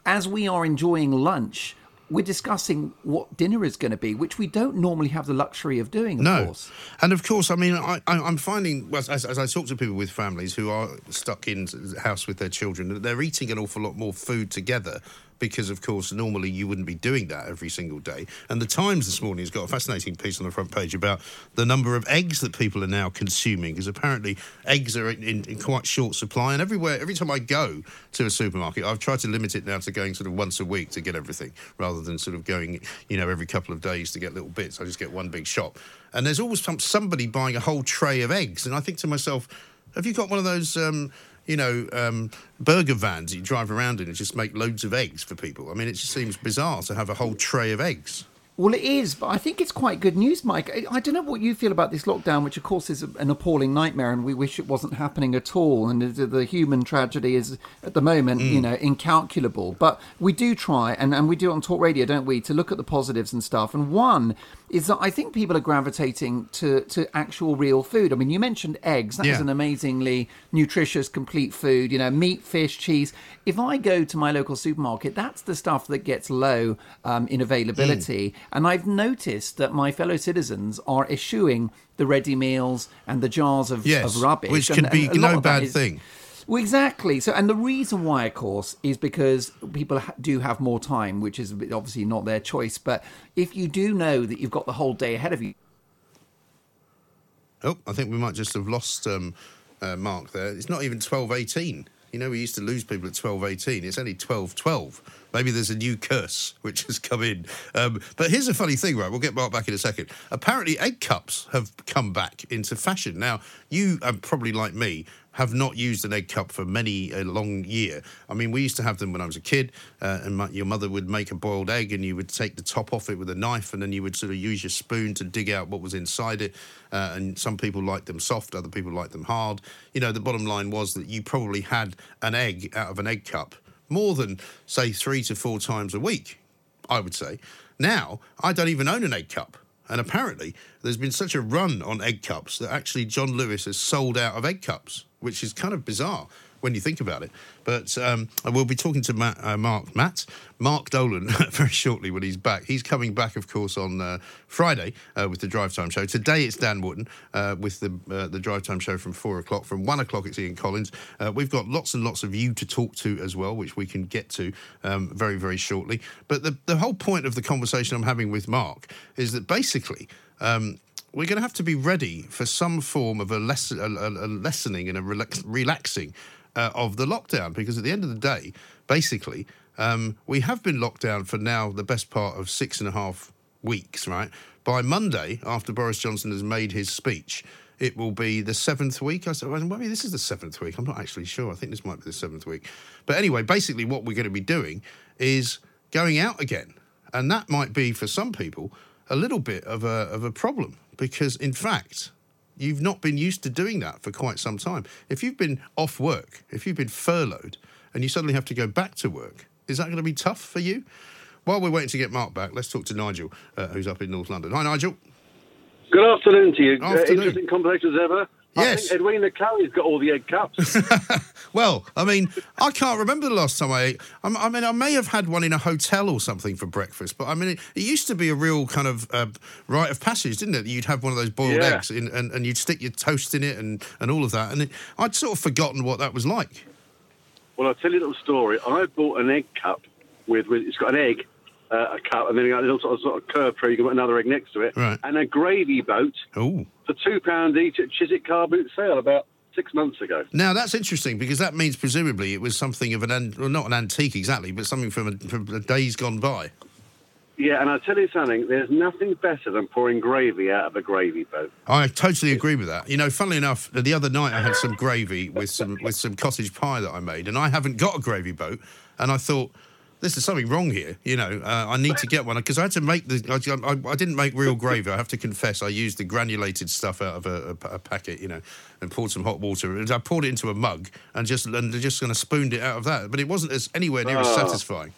as we are enjoying lunch, we're discussing what dinner is going to be, which we don't normally have the luxury of doing, of no. course. And, of course, I mean, I, I, I'm finding, well, as, as I talk to people with families who are stuck in the house with their children, that they're eating an awful lot more food together because, of course, normally you wouldn't be doing that every single day. And The Times this morning has got a fascinating piece on the front page about the number of eggs that people are now consuming, because apparently eggs are in, in, in quite short supply. And everywhere, every time I go to a supermarket, I've tried to limit it now to going sort of once a week to get everything, rather than sort of going, you know, every couple of days to get little bits. I just get one big shop. And there's always some, somebody buying a whole tray of eggs. And I think to myself, have you got one of those, um, you know, um, burger vans that you drive around in and just make loads of eggs for people? I mean, it just seems bizarre to have a whole tray of eggs. Well, it is, but I think it's quite good news, Mike. I don't know what you feel about this lockdown, which, of course, is an appalling nightmare, and we wish it wasn't happening at all. And the human tragedy is, at the moment, mm. you know, incalculable. But we do try, and, and we do it on Talk Radio, don't we, to look at the positives and stuff. And one is that I think people are gravitating to, to actual real food. I mean, you mentioned eggs. That yeah. is an amazingly nutritious, complete food. You know, meat, fish, cheese. If I go to my local supermarket, that's the stuff that gets low um, in availability. Mm. And I've noticed that my fellow citizens are eschewing the ready meals and the jars of, yes, of rubbish. Which can be no bad is, thing. Well, exactly. So, and the reason why, of course, is because people ha- do have more time, which is obviously not their choice. But if you do know that you've got the whole day ahead of you. Oh, I think we might just have lost um, uh, Mark there. It's not even twelve eighteen. You know, we used to lose people at twelve eighteen. It's only twelve twelve. Maybe there's a new curse which has come in. Um, but here's a funny thing, right? We'll get Mark back in a second. Apparently, egg cups have come back into fashion. Now, you are probably like me, have not used an egg cup for many a long year. I mean, we used to have them when I was a kid, uh, and my, your mother would make a boiled egg and you would take the top off it with a knife, and then you would sort of use your spoon to dig out what was inside it. Uh, and some people liked them soft, other people liked them hard. You know, the bottom line was that you probably had an egg out of an egg cup more than, say, three to four times a week, I would say. Now, I don't even own an egg cup. And apparently, there's been such a run on egg cups that actually John Lewis has sold out of egg cups, which is kind of bizarre when you think about it. But um, we'll be talking to Matt, uh, Mark, Matt, Mark Dolan very shortly when he's back. He's coming back, of course, on uh, Friday uh, with the Drive Time Show. Today it's Dan Wharton uh, with the uh, the Drive Time Show from four o'clock. From one o'clock it's Ian Collins. Uh, we've got lots and lots of you to talk to as well, which we can get to um, very, very shortly. But the, the whole point of the conversation I'm having with Mark is that basically Um, we're going to have to be ready for some form of a, less, a, a lessening and a relax, relaxing uh, of the lockdown, because at the end of the day, basically, um, we have been locked down for now the best part of six and a half weeks, right? By Monday, after Boris Johnson has made his speech, it will be the seventh week. I said, well, maybe this is the seventh week. I'm not actually sure. I think this might be the seventh week. But anyway, basically what we're going to be doing is going out again. And that might be, for some people, a little bit of a of a problem, because, in fact, you've not been used to doing that for quite some time. If you've been off work, if you've been furloughed, and you suddenly have to go back to work, is that going to be tough for you? While we're waiting to get Mark back, let's talk to Nigel, uh, who's up in North London. Hi, Nigel. Good afternoon to you. Afternoon. Uh, interesting complex as ever. Yes. I think Edwina Cowy's got all the egg cups. Well, I mean, I can't remember the last time I ate. I mean, I may have had one in a hotel or something for breakfast, but I mean, it, it used to be a real kind of uh, rite of passage, didn't it? You'd have one of those boiled yeah. eggs in, and, and you'd stick your toast in it and, and all of that. And it, I'd sort of forgotten what that was like. Well, I'll tell you a little story. I bought an egg cup with, with it's got an egg, uh, a cup, and then a little sort of, sort of curve tray, you can put another egg next to it, right. and a gravy boat. Ooh. For two pounds each at Chiswick Car Boot Sale about six months ago. Now, that's interesting, because that means presumably it was something of an, well, not an antique exactly, but something from, a, from a days gone by. Yeah, and I'll tell you something, there's nothing better than pouring gravy out of a gravy boat. I totally agree with that. You know, funnily enough, the other night I had some gravy with some with some cottage pie that I made, and I haven't got a gravy boat, and I thought, this is something wrong here, you know, uh, I need to get one, because I had to make the, I, I, I didn't make real gravy, I have to confess, I used the granulated stuff out of a, a, a packet, you know, and poured some hot water, and I poured it into a mug, and just and just kind of spooned it out of that, but it wasn't as anywhere near oh. as satisfying.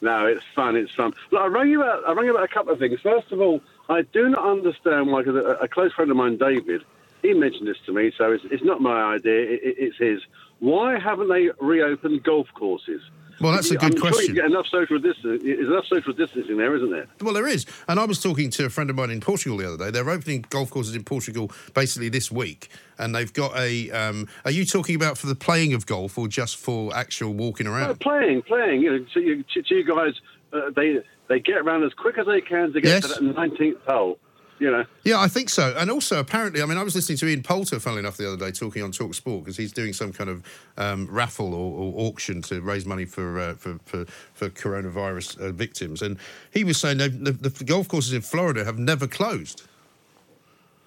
No, it's fun, it's fun. Look, I rang you about, I rang you about a couple of things. First of all, I do not understand why, because a, a close friend of mine, David, he mentioned this to me, so it's, it's not my idea, it, it's his. Why haven't they reopened golf courses? Well, that's a good I'm question. Sure you get enough social distance, there's enough social distancing there, isn't there? Well, there is. And I was talking to a friend of mine in Portugal the other day. They're opening golf courses in Portugal basically this week. And they've got a... Um, are you talking about for the playing of golf or just for actual walking around? No, playing, playing. You know, so you, so you guys, uh, they they get around as quick as they can to get yes. to that nineteenth hole. You know. Yeah, I think so. And also, apparently, I mean, I was listening to Ian Poulter, funnily enough, the other day, talking on Talk Sport, because he's doing some kind of um, raffle or, or auction to raise money for uh, for, for, for coronavirus uh, victims. And he was saying the, the golf courses in Florida have never closed.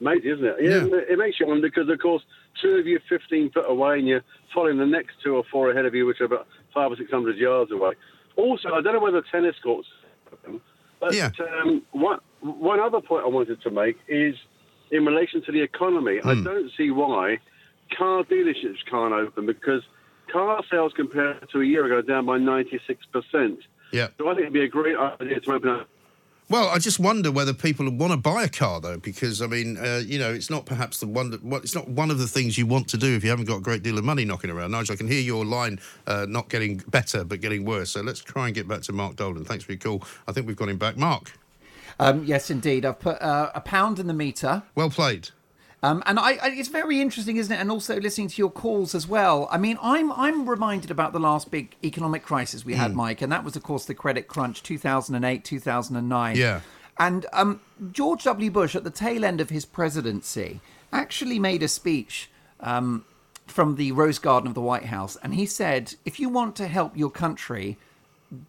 Mate, isn't it? Yeah, yeah. It makes you wonder, because, of course, two of you are fifteen foot away and you're following the next two or four ahead of you, which are about five or six hundred yards away. Also, I don't know whether tennis courts... But yeah. um, one, one other point I wanted to make is in relation to the economy. Mm. I don't see why car dealerships can't open, because car sales compared to a year ago are down by ninety-six percent. Yeah. So I think it'd be a great idea to open up. Well, I just wonder whether people want to buy a car, though, because, I mean, uh, you know, it's not perhaps the one that, well, it's not one of the things you want to do if you haven't got a great deal of money knocking around. Nigel, I can hear your line uh, not getting better but getting worse, so let's try and get back to Mark Dolan. Thanks for your call. I think we've got him back. Mark? Um, yes, indeed. I've put uh, a pound in the meter. Well played. Um, and I, I, it's very interesting, isn't it? And also listening to your calls as well. I mean, I'm I'm reminded about the last big economic crisis we mm. had, Mike, and that was, of course, the credit crunch, two thousand eight, two thousand nine. Yeah. And um, George W. Bush, at the tail end of his presidency, actually made a speech um, from the Rose Garden of the White House, and he said, "If you want to help your country,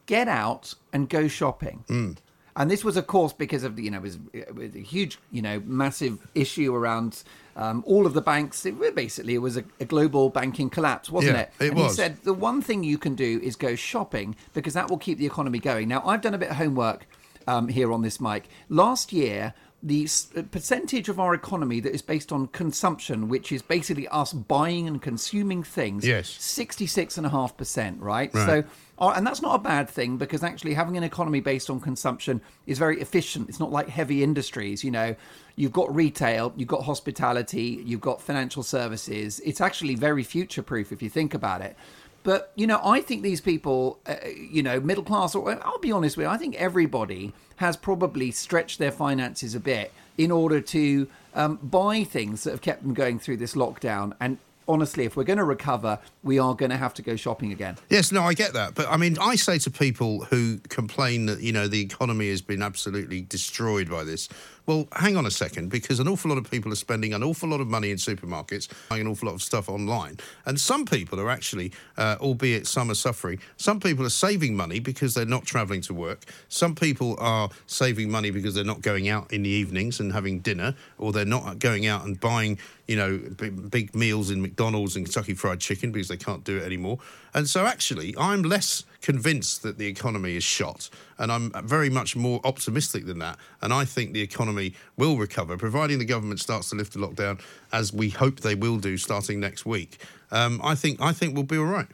get out and go shopping." Mm. And this was, of course, because of, you know, it was, it was a huge, you know, massive issue around um, all of the banks. It, basically, it was a, a global banking collapse, wasn't yeah, it? it and was. He said, the one thing you can do is go shopping, because that will keep the economy going. Now, I've done a bit of homework um, here on this, Mike. Last year, the percentage of our economy that is based on consumption, which is basically us buying and consuming things, yes. sixty-six point five percent, right? right? So, and that's not a bad thing, because actually having an economy based on consumption is very efficient. It's not like heavy industries, you know. You've got retail, you've got hospitality, you've got financial services. It's actually very future-proof if you think about it. But, you know, I think these people, uh, you know, middle class, or I'll be honest with you, I think everybody has probably stretched their finances a bit in order to um, buy things that have kept them going through this lockdown. And honestly, if we're going to recover, we are going to have to go shopping again. Yes, no, I get that. But, I mean, I say to people who complain that, you know, the economy has been absolutely destroyed by this, well, hang on a second, because an awful lot of people are spending an awful lot of money in supermarkets, buying an awful lot of stuff online. And some people are actually, uh, albeit some are suffering, some people are saving money because they're not travelling to work. Some people are saving money because they're not going out in the evenings and having dinner, or they're not going out and buying, you know, big, big meals in McDonald's and Kentucky Fried Chicken because they can't do it anymore. And so actually, I'm less convinced that the economy is shot, and I'm very much more optimistic than that, and I think the economy will recover, providing the government starts to lift the lockdown, as we hope they will do starting next week. Um, I think I think we'll be all right.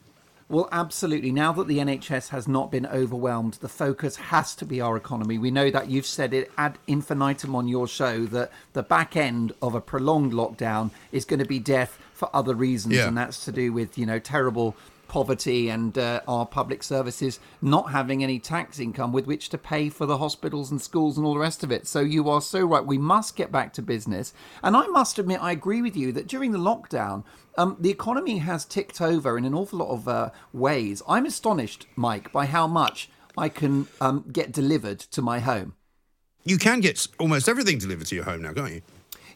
Well, absolutely. Now that the N H S has not been overwhelmed, the focus has to be our economy. We know that. You've said it ad infinitum on your show that the back end of a prolonged lockdown is going to be death for other reasons, yeah. and that's to do with, you know, terrible poverty and uh, our public services not having any tax income with which to pay for the hospitals and schools and all the rest of it. So you are so right. We must get back to business. And I must admit, I agree with you that during the lockdown, um, the economy has ticked over in an awful lot of uh, ways. I'm astonished, Mike, by how much I can um, get delivered to my home. You can get almost everything delivered to your home now, can't you?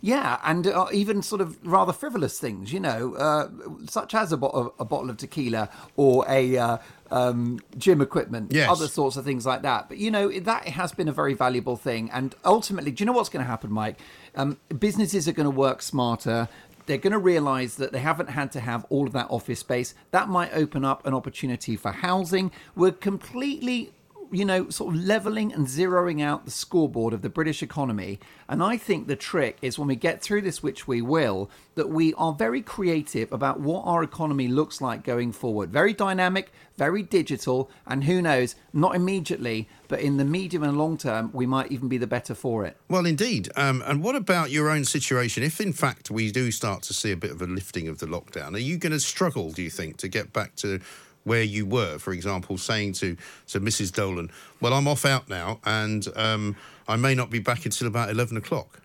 Yeah, and uh, even sort of rather frivolous things, you know, uh, such as a, bo- a bottle of tequila or a uh, um, gym equipment, yes. Other sorts of things like that. But, you know, that has been a very valuable thing. And ultimately, do you know what's going to happen, Mike? Um, businesses are going to work smarter. They're going to realise that they haven't had to have all of that office space. That might open up an opportunity for housing. We're completely, you know, sort of levelling and zeroing out the scoreboard of the British economy. And I think the trick is when we get through this, which we will, that we are very creative about what our economy looks like going forward. Very dynamic, very digital, and who knows, not immediately, but in the medium and long term, we might even be the better for it. Well, indeed. Um, and what about your own situation? If, in fact, we do start to see a bit of a lifting of the lockdown, are you going to struggle, do you think, to get back to where you were, for example, saying to, to Missus Dolan, well, I'm off out now and um, I may not be back until about eleven o'clock.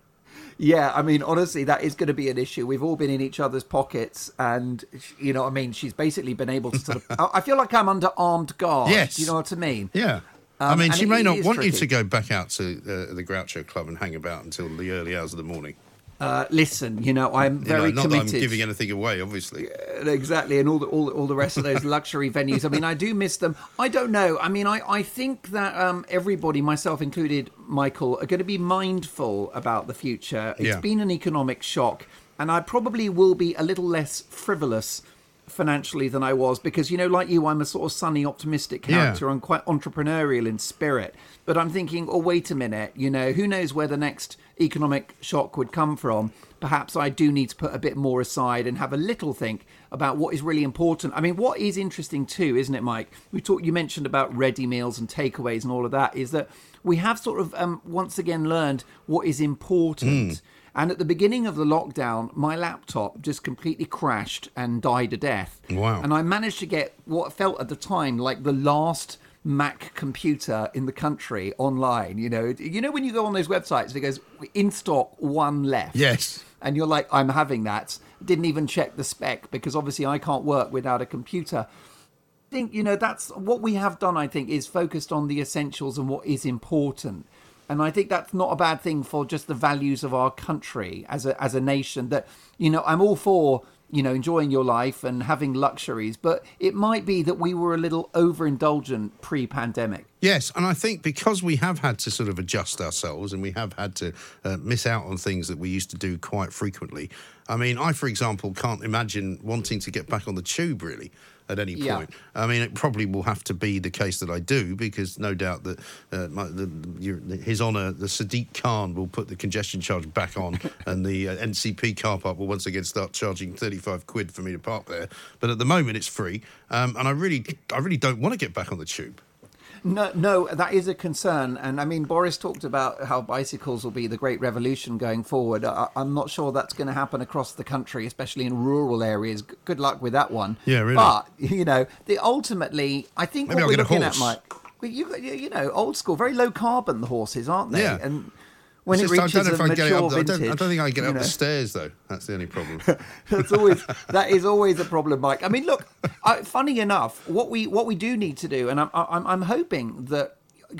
Yeah, I mean, honestly, that is going to be an issue. We've all been in each other's pockets and, you know what I mean, she's basically been able to sort of... I feel like I'm under armed guard. Yes. Do you know what I mean? Yeah. Um, I mean, she may not want you to go back out to uh, the Groucho Club and hang about until the early hours of the morning. Uh, listen, you know, I'm very you know, not committed. Not that I'm giving anything away, obviously. Yeah, exactly, and all the, all the, all the rest of those luxury venues. I mean, I do miss them. I don't know. I mean, I, I think that um, everybody, myself included, Michael, are going to be mindful about the future. It's yeah. been an economic shock, and I probably will be a little less frivolous financially than I was because, you know, like you, I'm a sort of sunny, optimistic character. Yeah. I'm quite entrepreneurial in spirit. But I'm thinking, oh, wait a minute, you know, who knows where the next economic shock would come from. Perhaps I do need to put a bit more aside and have a little think about what is really important. I mean, what is interesting too, isn't it, Mike? We talked, you mentioned about ready meals and takeaways and all of that, is that we have sort of um, once again learned what is important. Mm. And at the beginning of the lockdown, my laptop just completely crashed and died a death. Wow. And I managed to get what felt at the time like the last Mac computer in the country online. You know, you know when you go on those websites, it goes, in stock, one left. Yes. And you're like, I'm having that. Didn't even check the spec because obviously I can't work without a computer. I think, you know, that's what we have done, I think, is focused on the essentials and what is important. And I think that's not a bad thing for just the values of our country as a as a nation that, you know, I'm all for, you know, enjoying your life and having luxuries. But it might be that we were a little overindulgent pre-pandemic. Yes. And I think because we have had to sort of adjust ourselves and we have had to uh, miss out on things that we used to do quite frequently. I mean, I, for example, can't imagine wanting to get back on the tube, really. At any point. Yeah. I mean, it probably will have to be the case that I do, because no doubt that uh, my, the, the, His Honour, the Sadiq Khan, will put the congestion charge back on and the uh, N C P car park will once again start charging thirty-five quid for me to park there. But at the moment, it's free. Um, and I really, I really don't want to get back on the tube. No, no, that is a concern. And I mean, Boris talked about how bicycles will be the great revolution going forward. I, I'm not sure that's going to happen across the country, especially in rural areas. G- good luck with that one. Yeah, really. But, you know, the ultimately, I think Maybe what I'll we're looking at, Mike, you, you know, old school, very low carbon, the horses, aren't they? Yeah. And when it's it just, reaches I don't know a if mature up, vintage. I don't, I don't think I get up know. the stairs, though. That's the only problem. That's always, that is always a problem, Mike. I mean, look, I, funny enough, what we what we do need to do, and I'm, I'm, I'm hoping that,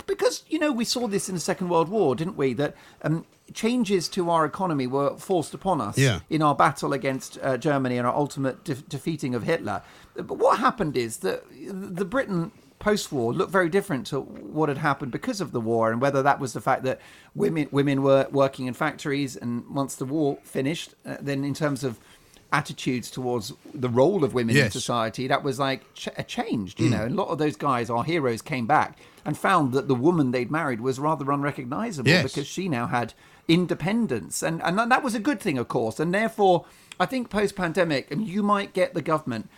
because, you know, we saw this in the Second World War, didn't we, that um, changes to our economy were forced upon us yeah. in our battle against uh, Germany and our ultimate de- defeating of Hitler. But what happened is that the Britain... post-war looked very different to what had happened because of the war, and whether that was the fact that women women were working in factories, and once the war finished, uh, then in terms of attitudes towards the role of women yes. in society, that was like ch- changed, you mm. know. And a lot of those guys, our heroes, came back and found that the woman they'd married was rather unrecognisable yes. because she now had independence, and and that was a good thing, of course. And therefore, I think post-pandemic, and you might get the government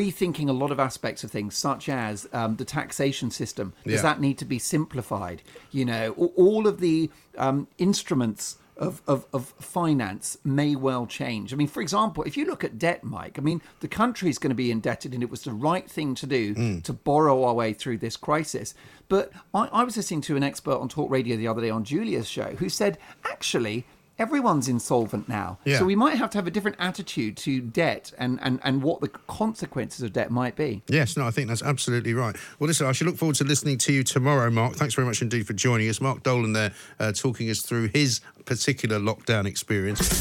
rethinking a lot of aspects of things, such as um, the taxation system. Does yeah. that need to be simplified? You know, all of the um, instruments of, of, of finance may well change. I mean, for example, if you look at debt, Mike, I mean, the country is going to be indebted, and it was the right thing to do mm. to borrow our way through this crisis. But I, I was listening to an expert on Talk Radio the other day on Julia's show who said, actually, everyone's insolvent now. Yeah. So we might have to have a different attitude to debt and, and, and what the consequences of debt might be. Yes, no, I think that's absolutely right. Well, listen, I should look forward to listening to you tomorrow, Mark. Thanks very much indeed for joining us. Mark Dolan there uh, talking us through his particular lockdown experience.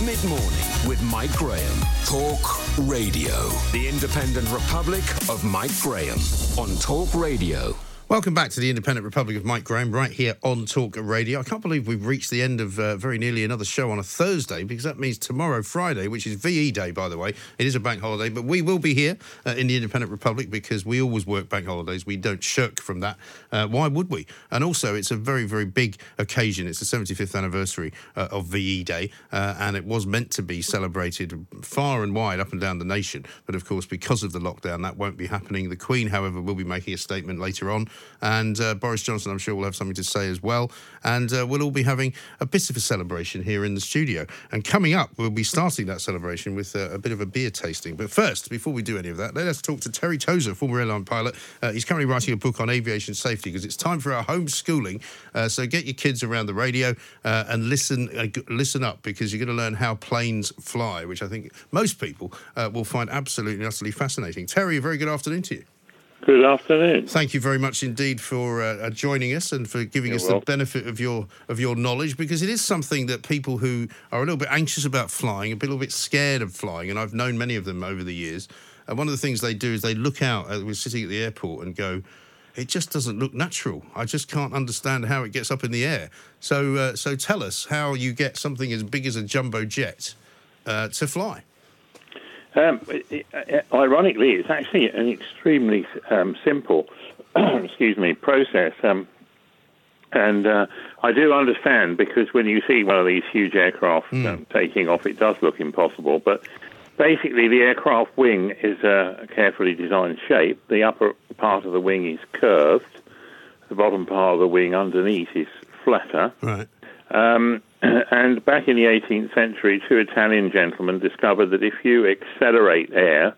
Mid-morning with Mike Graham. Talk Radio. The independent republic of Mike Graham on Talk Radio. Welcome back to the Independent Republic of Mike Graham, right here on Talk Radio. I can't believe we've reached the end of uh, very nearly another show on a Thursday, because that means tomorrow, Friday, which is V E Day, by the way. It is a bank holiday, but we will be here uh, in the Independent Republic, because we always work bank holidays. We don't shirk from that. Uh, why would we? And also, it's a very, very big occasion. It's the seventy-fifth anniversary uh, of V E Day, uh, and it was meant to be celebrated far and wide up and down the nation. But, of course, because of the lockdown, that won't be happening. The Queen, however, will be making a statement later on. And uh, Boris Johnson, I'm sure, will have something to say as well. And uh, we'll all be having a bit of a celebration here in the studio. And coming up, we'll be starting that celebration with uh, a bit of a beer tasting. But first, before we do any of that, let us talk to Terry Tozer, former airline pilot. Uh, he's currently writing a book on aviation safety, because it's time for our homeschooling. Uh, so get your kids around the radio uh, and listen uh, listen up, because you're going to learn how planes fly, which I think most people uh, will find absolutely and utterly fascinating. Terry, a very good afternoon to you. Good afternoon. Thank you very much indeed for uh, joining us and for giving You're us welcome. The benefit of your of your knowledge, because it is something that people who are a little bit anxious about flying, a little bit scared of flying, and I've known many of them over the years, and one of the things they do is they look out, uh, we're sitting at the airport, and go, it just doesn't look natural. I just can't understand how it gets up in the air. So, uh, so tell us how you get something as big as a jumbo jet uh, to fly. Um, it, it, ironically, it's actually an extremely um, simple, excuse me, process. Um, and uh, I do understand, because when you see one of these huge aircraft mm. um, taking off, it does look impossible. But basically, the aircraft wing is a carefully designed shape. The upper part of the wing is curved. The bottom part of the wing underneath is flatter. Right. Um, and back in the eighteenth century, two Italian gentlemen discovered that if you accelerate air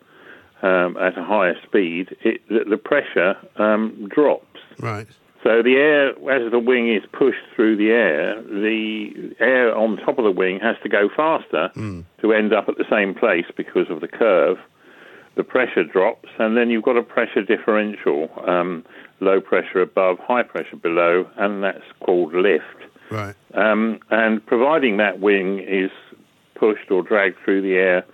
um, at a higher speed, it, the pressure um, drops. Right. So the air, as the wing is pushed through the air, the air on top of the wing has to go faster mm. to end up at the same place because of the curve. The pressure drops, and then you've got a pressure differential, um, low pressure above, high pressure below, and that's called lift. Right. Um, and providing that wing is pushed or dragged through the air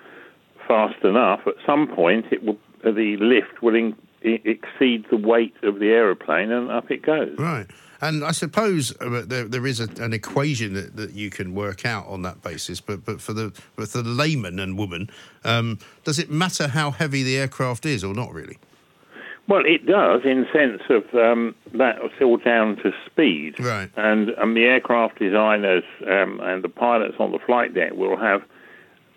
fast enough, at some point it will, the lift will in, exceed the weight of the aeroplane, and up it goes. Right. And I suppose there, there is a, an equation that, that you can work out on that basis, but, but for the but the layman and woman, um, does it matter how heavy the aircraft is or not really? Well, it does, in sense of um, that's all down to speed. Right. And um, the aircraft designers um, and the pilots on the flight deck will have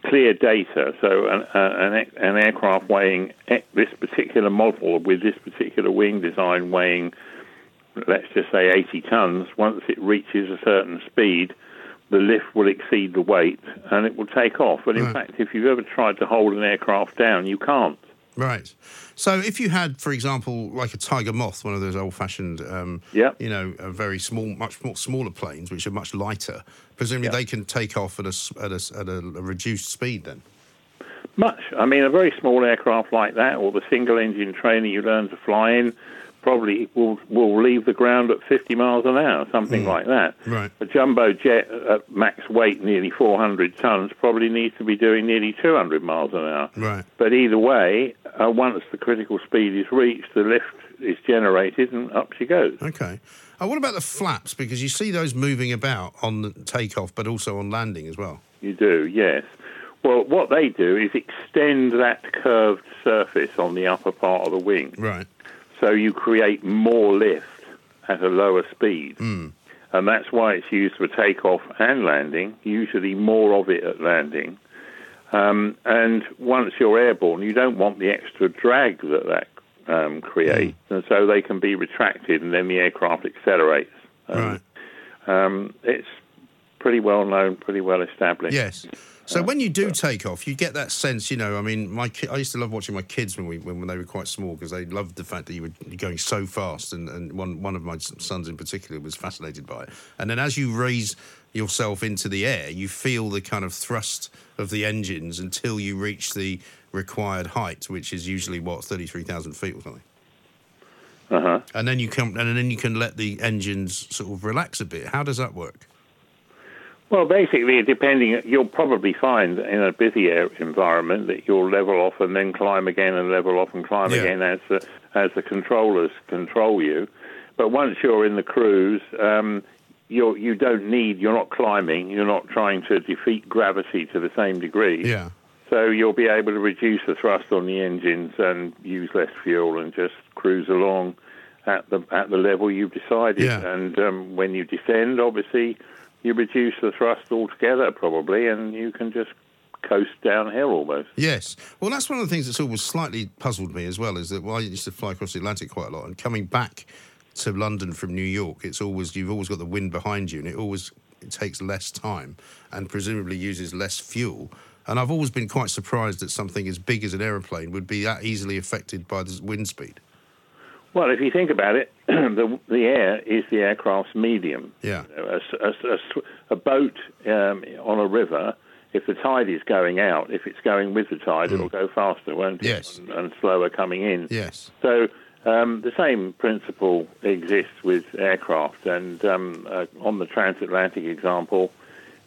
clear data. So an, an, an aircraft weighing this particular model with this particular wing design weighing, let's just say, eighty tons, once it reaches a certain speed, the lift will exceed the weight and it will take off. And in right. fact, if you've ever tried to hold an aircraft down, you can't. Right. So if you had, for example, like a Tiger Moth, one of those old-fashioned, um, yep. you know, a very small, much more smaller planes, which are much lighter, presumably yep. they can take off at a, at a, at a reduced speed then? Much. I mean, a very small aircraft like that, or the single-engine trainer you learn to fly in, probably will will leave the ground at fifty miles an hour, something mm. like that. Right. A jumbo jet at max weight, nearly four hundred tons, probably needs to be doing nearly two hundred miles an hour. Right. But either way, uh, once the critical speed is reached, the lift is generated and up she goes. Okay. And what about the flaps? Because you see those moving about on the takeoff, but also on landing as well. You do, yes. Well, what they do is extend that curved surface on the upper part of the wing. Right. So you create more lift at a lower speed. Mm. And that's why it's used for takeoff and landing, usually more of it at landing. Um, and once you're airborne, you don't want the extra drag that that um, creates. Mm. And so they can be retracted and then the aircraft accelerates. Um, right. Um, it's pretty well known, pretty well established. Yes. So uh, when you do so. take off, you get that sense, you know, I mean, my ki- I used to love watching my kids when we when they were quite small, because they loved the fact that you were going so fast, and, and one, one of my sons in particular was fascinated by it. And then as you raise yourself into the air, you feel the kind of thrust of the engines until you reach the required height, which is usually, what, thirty-three thousand feet or something. Uh-huh. And then you come, and then you can let the engines sort of relax a bit. How does that work? Well, basically, depending, you'll probably find in a busy air environment that you'll level off and then climb again and level off and climb yeah. again as the, as the controllers control you. But once you're in the cruise, um, you're, you don't need, you're not climbing, you're not trying to defeat gravity to the same degree. Yeah. So you'll be able to reduce the thrust on the engines and use less fuel and just cruise along at the at the level you've decided. Yeah. And um, when you descend, obviously, you reduce the thrust altogether probably, and you can just coast downhill almost. Yes. Well, that's one of the things that's always slightly puzzled me as well, is that well, I used to fly across the Atlantic quite a lot, and coming back to London from New York, it's always you've always got the wind behind you, and it always it takes less time and presumably uses less fuel. And I've always been quite surprised that something as big as an aeroplane would be that easily affected by the wind speed. Well, if you think about it, the, the air is the aircraft's medium. Yeah. A, a, a, a boat um, on a river, if the tide is going out, if it's going with the tide, mm. it'll go faster, won't it? Yes. And, and slower coming in. Yes. So um, the same principle exists with aircraft. And um, uh, on the transatlantic example,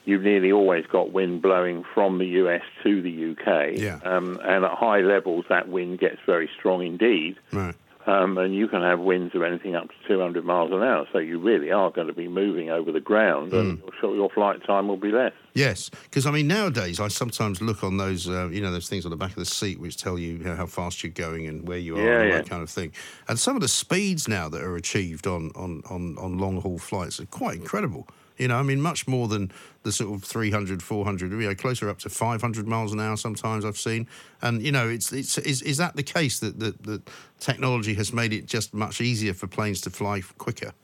you've nearly always got wind blowing from the U S to the U K. Yeah. Um, and at high levels, that wind gets very strong indeed. Right. Um, and you can have winds of anything up to two hundred miles an hour. So you really are going to be moving over the ground, mm. and your, your flight time will be less. Yes, because, I mean, nowadays I sometimes look on those, uh, you know, those things on the back of the seat which tell you how fast you're going and where you are yeah, and yeah. that kind of thing. And some of the speeds now that are achieved on, on, on, on long-haul flights are quite incredible. You know, I mean, much more than the sort of three hundred, four hundred, you know, closer up to five hundred miles an hour sometimes I've seen. And, you know, it's it's is, is that the case that, that, that technology has made it just much easier for planes to fly quicker?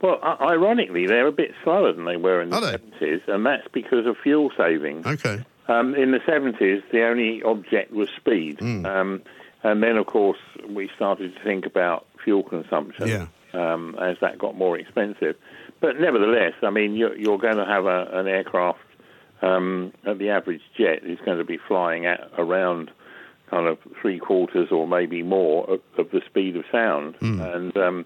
Well, uh, ironically, they're a bit slower than they were in the seventies, and that's because of fuel savings. Okay. Um, in the seventies, the only object was speed. Mm. Um, and then, of course, we started to think about fuel consumption yeah. um, as that got more expensive. But nevertheless, I mean, you're, you're going to have a, an aircraft, um, the average jet is going to be flying at around kind of three quarters or maybe more of, of the speed of sound. Mm. And, um,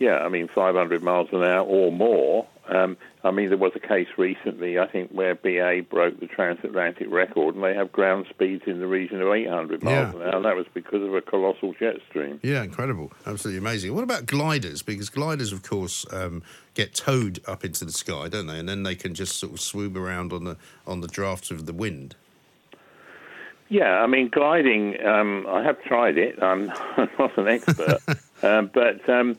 yeah, I mean, five hundred miles an hour or more. Um, I mean, there was a case recently, I think, where B A broke the transatlantic record, and they have ground speeds in the region of eight hundred miles yeah. an hour. That was because of a colossal jet stream. Yeah, incredible. Absolutely amazing. What about gliders? Because gliders, of course, um, get towed up into the sky, don't they? And then they can just sort of swoop around on the on the draughts of the wind. Yeah, I mean, gliding, um, I have tried it. I'm not an expert. uh, but... Um,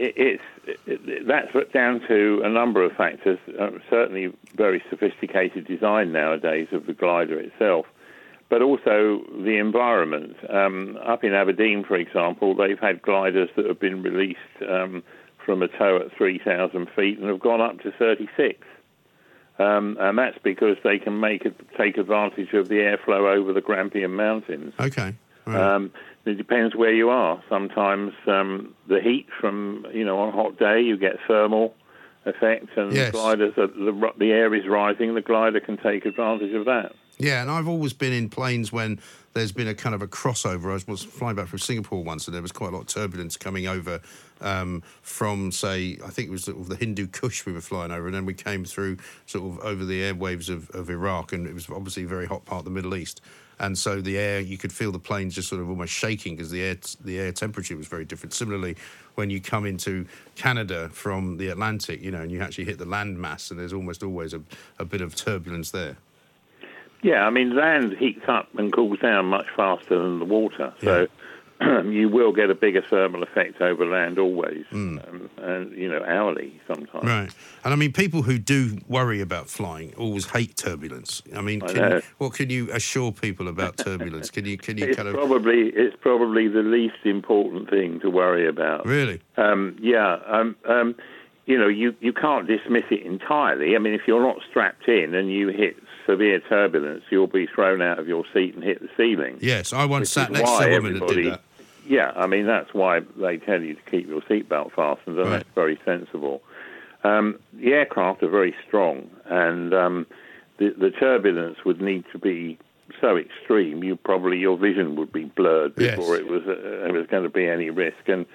It's it, that's down to a number of factors, uh, certainly very sophisticated design nowadays of the glider itself, but also the environment. Um, up in Aberdeen, for example, they've had gliders that have been released um, from a tow at three thousand feet and have gone up to thirty-six. Um, and that's because they can make it, take advantage of the airflow over the Grampian Mountains. Okay. Right. Um, it depends where you are. Sometimes um, the heat from, you know, on a hot day, you get thermal effects, and yes. the gliders, are, the, the air is rising, the glider can take advantage of that. Yeah, and I've always been in planes when there's been a kind of a crossover. I was flying back from Singapore once, and there was quite a lot of turbulence coming over um, from, say, I think it was sort of the Hindu Kush we were flying over, and then we came through sort of over the airwaves of, of Iraq, and it was obviously a very hot part of the Middle East. And so the air, you could feel the planes just sort of almost shaking because the air the air temperature was very different. Similarly, when you come into Canada from the Atlantic, you know, and you actually hit the land mass, and there's almost always a, a bit of turbulence there. Yeah, I mean, land heats up and cools down much faster than the water. So yeah. you will get a bigger thermal effect over land always, mm. um, and, you know, hourly sometimes. Right. And, I mean, people who do worry about flying always hate turbulence. I mean, I can, what can you assure people about turbulence? Can you can you it's kind of... Probably, it's probably the least important thing to worry about. Really? Um, yeah. Um, um, you know, you, you can't dismiss it entirely. I mean, if you're not strapped in and you hit severe turbulence, you'll be thrown out of your seat and hit the ceiling. Yes, I once sat next to a woman that did that. Yeah, I mean, that's why they tell you to keep your seatbelt fastened, and right. That's very sensible. Um, the aircraft are very strong, and um, the, the turbulence would need to be so extreme, you probably your vision would be blurred before yes. it was uh, it was going to be any risk. And,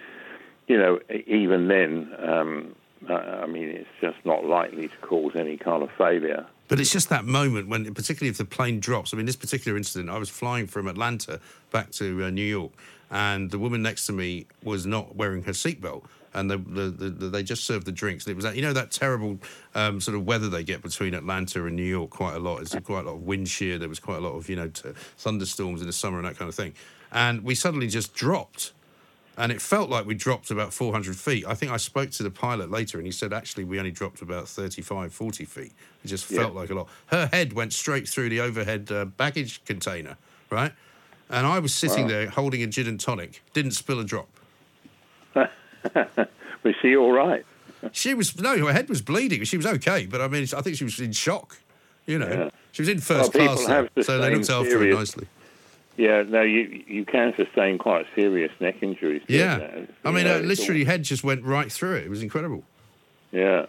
you know, even then, um, I mean, it's just not likely to cause any kind of failure. But it's just that moment when, particularly if the plane drops. I mean, this particular incident, I was flying from Atlanta back to uh, New York, and the woman next to me was not wearing her seatbelt. And the, the, the, the, they just served the drinks. And it was that, you know, that terrible um, sort of weather they get between Atlanta and New York quite a lot. It's quite a lot of wind shear. There was quite a lot of, you know, t- thunderstorms in the summer and that kind of thing. And we suddenly just dropped. And it felt like we dropped about four hundred feet. I think I spoke to the pilot later and he said, actually, we only dropped about thirty-five, forty feet. It just felt yeah. like a lot. Her head went straight through the overhead uh, baggage container, right? And I was sitting wow. there holding a gin and tonic. Didn't spill a drop. Was she all right? She was, no, her head was bleeding. She was okay, but I mean, I think she was in shock, you know. Yeah. She was in first well, class, though, so they looked after her nicely. Yeah, no, you you can sustain quite serious neck injuries. Yeah. That, I mean, know, literally, all... head just went right through it. It was incredible. Yeah.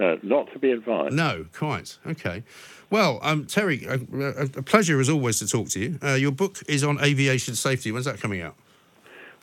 No, not to be advised. No, quite. Okay. Well, um, Terry, a, a pleasure as always to talk to you. Uh, your book is on aviation safety. When's that coming out?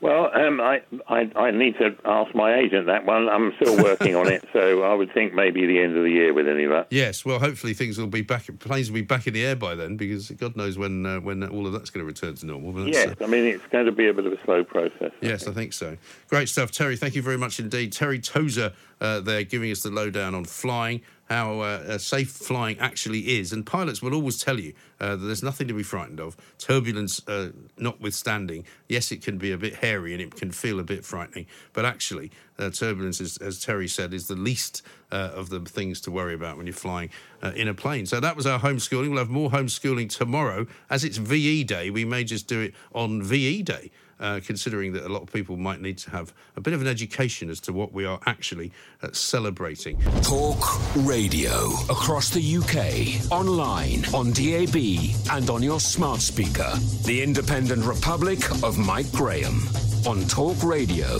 Well, um, I, I I need to ask my agent that one. I'm still working on it, so I would think maybe the end of the year with any of that. Yes, well, hopefully things will be back, planes will be back in the air by then, because God knows when uh, when all of that's going to return to normal. But yes, uh, I mean, it's going to be a bit of a slow process. Yes, I think, I think so. Great stuff, Terry. Thank you very much indeed. Terry Tozer uh, there giving us the lowdown on flying, how uh, safe flying actually is. And pilots will always tell you uh, that there's nothing to be frightened of, turbulence uh, notwithstanding. Yes, it can be a bit hairy and it can feel a bit frightening, but actually uh, turbulence, is, as Terry said, is the least uh, of the things to worry about when you're flying uh, in a plane. So that was our homeschooling. We'll have more homeschooling tomorrow. As it's V E Day, we may just do it on V E Day. Uh, considering that a lot of people might need to have a bit of an education as to what we are actually uh, celebrating. Talk Radio across the U K, online, on D A B and on your smart speaker. The Independent Republic of Mike Graham on Talk Radio.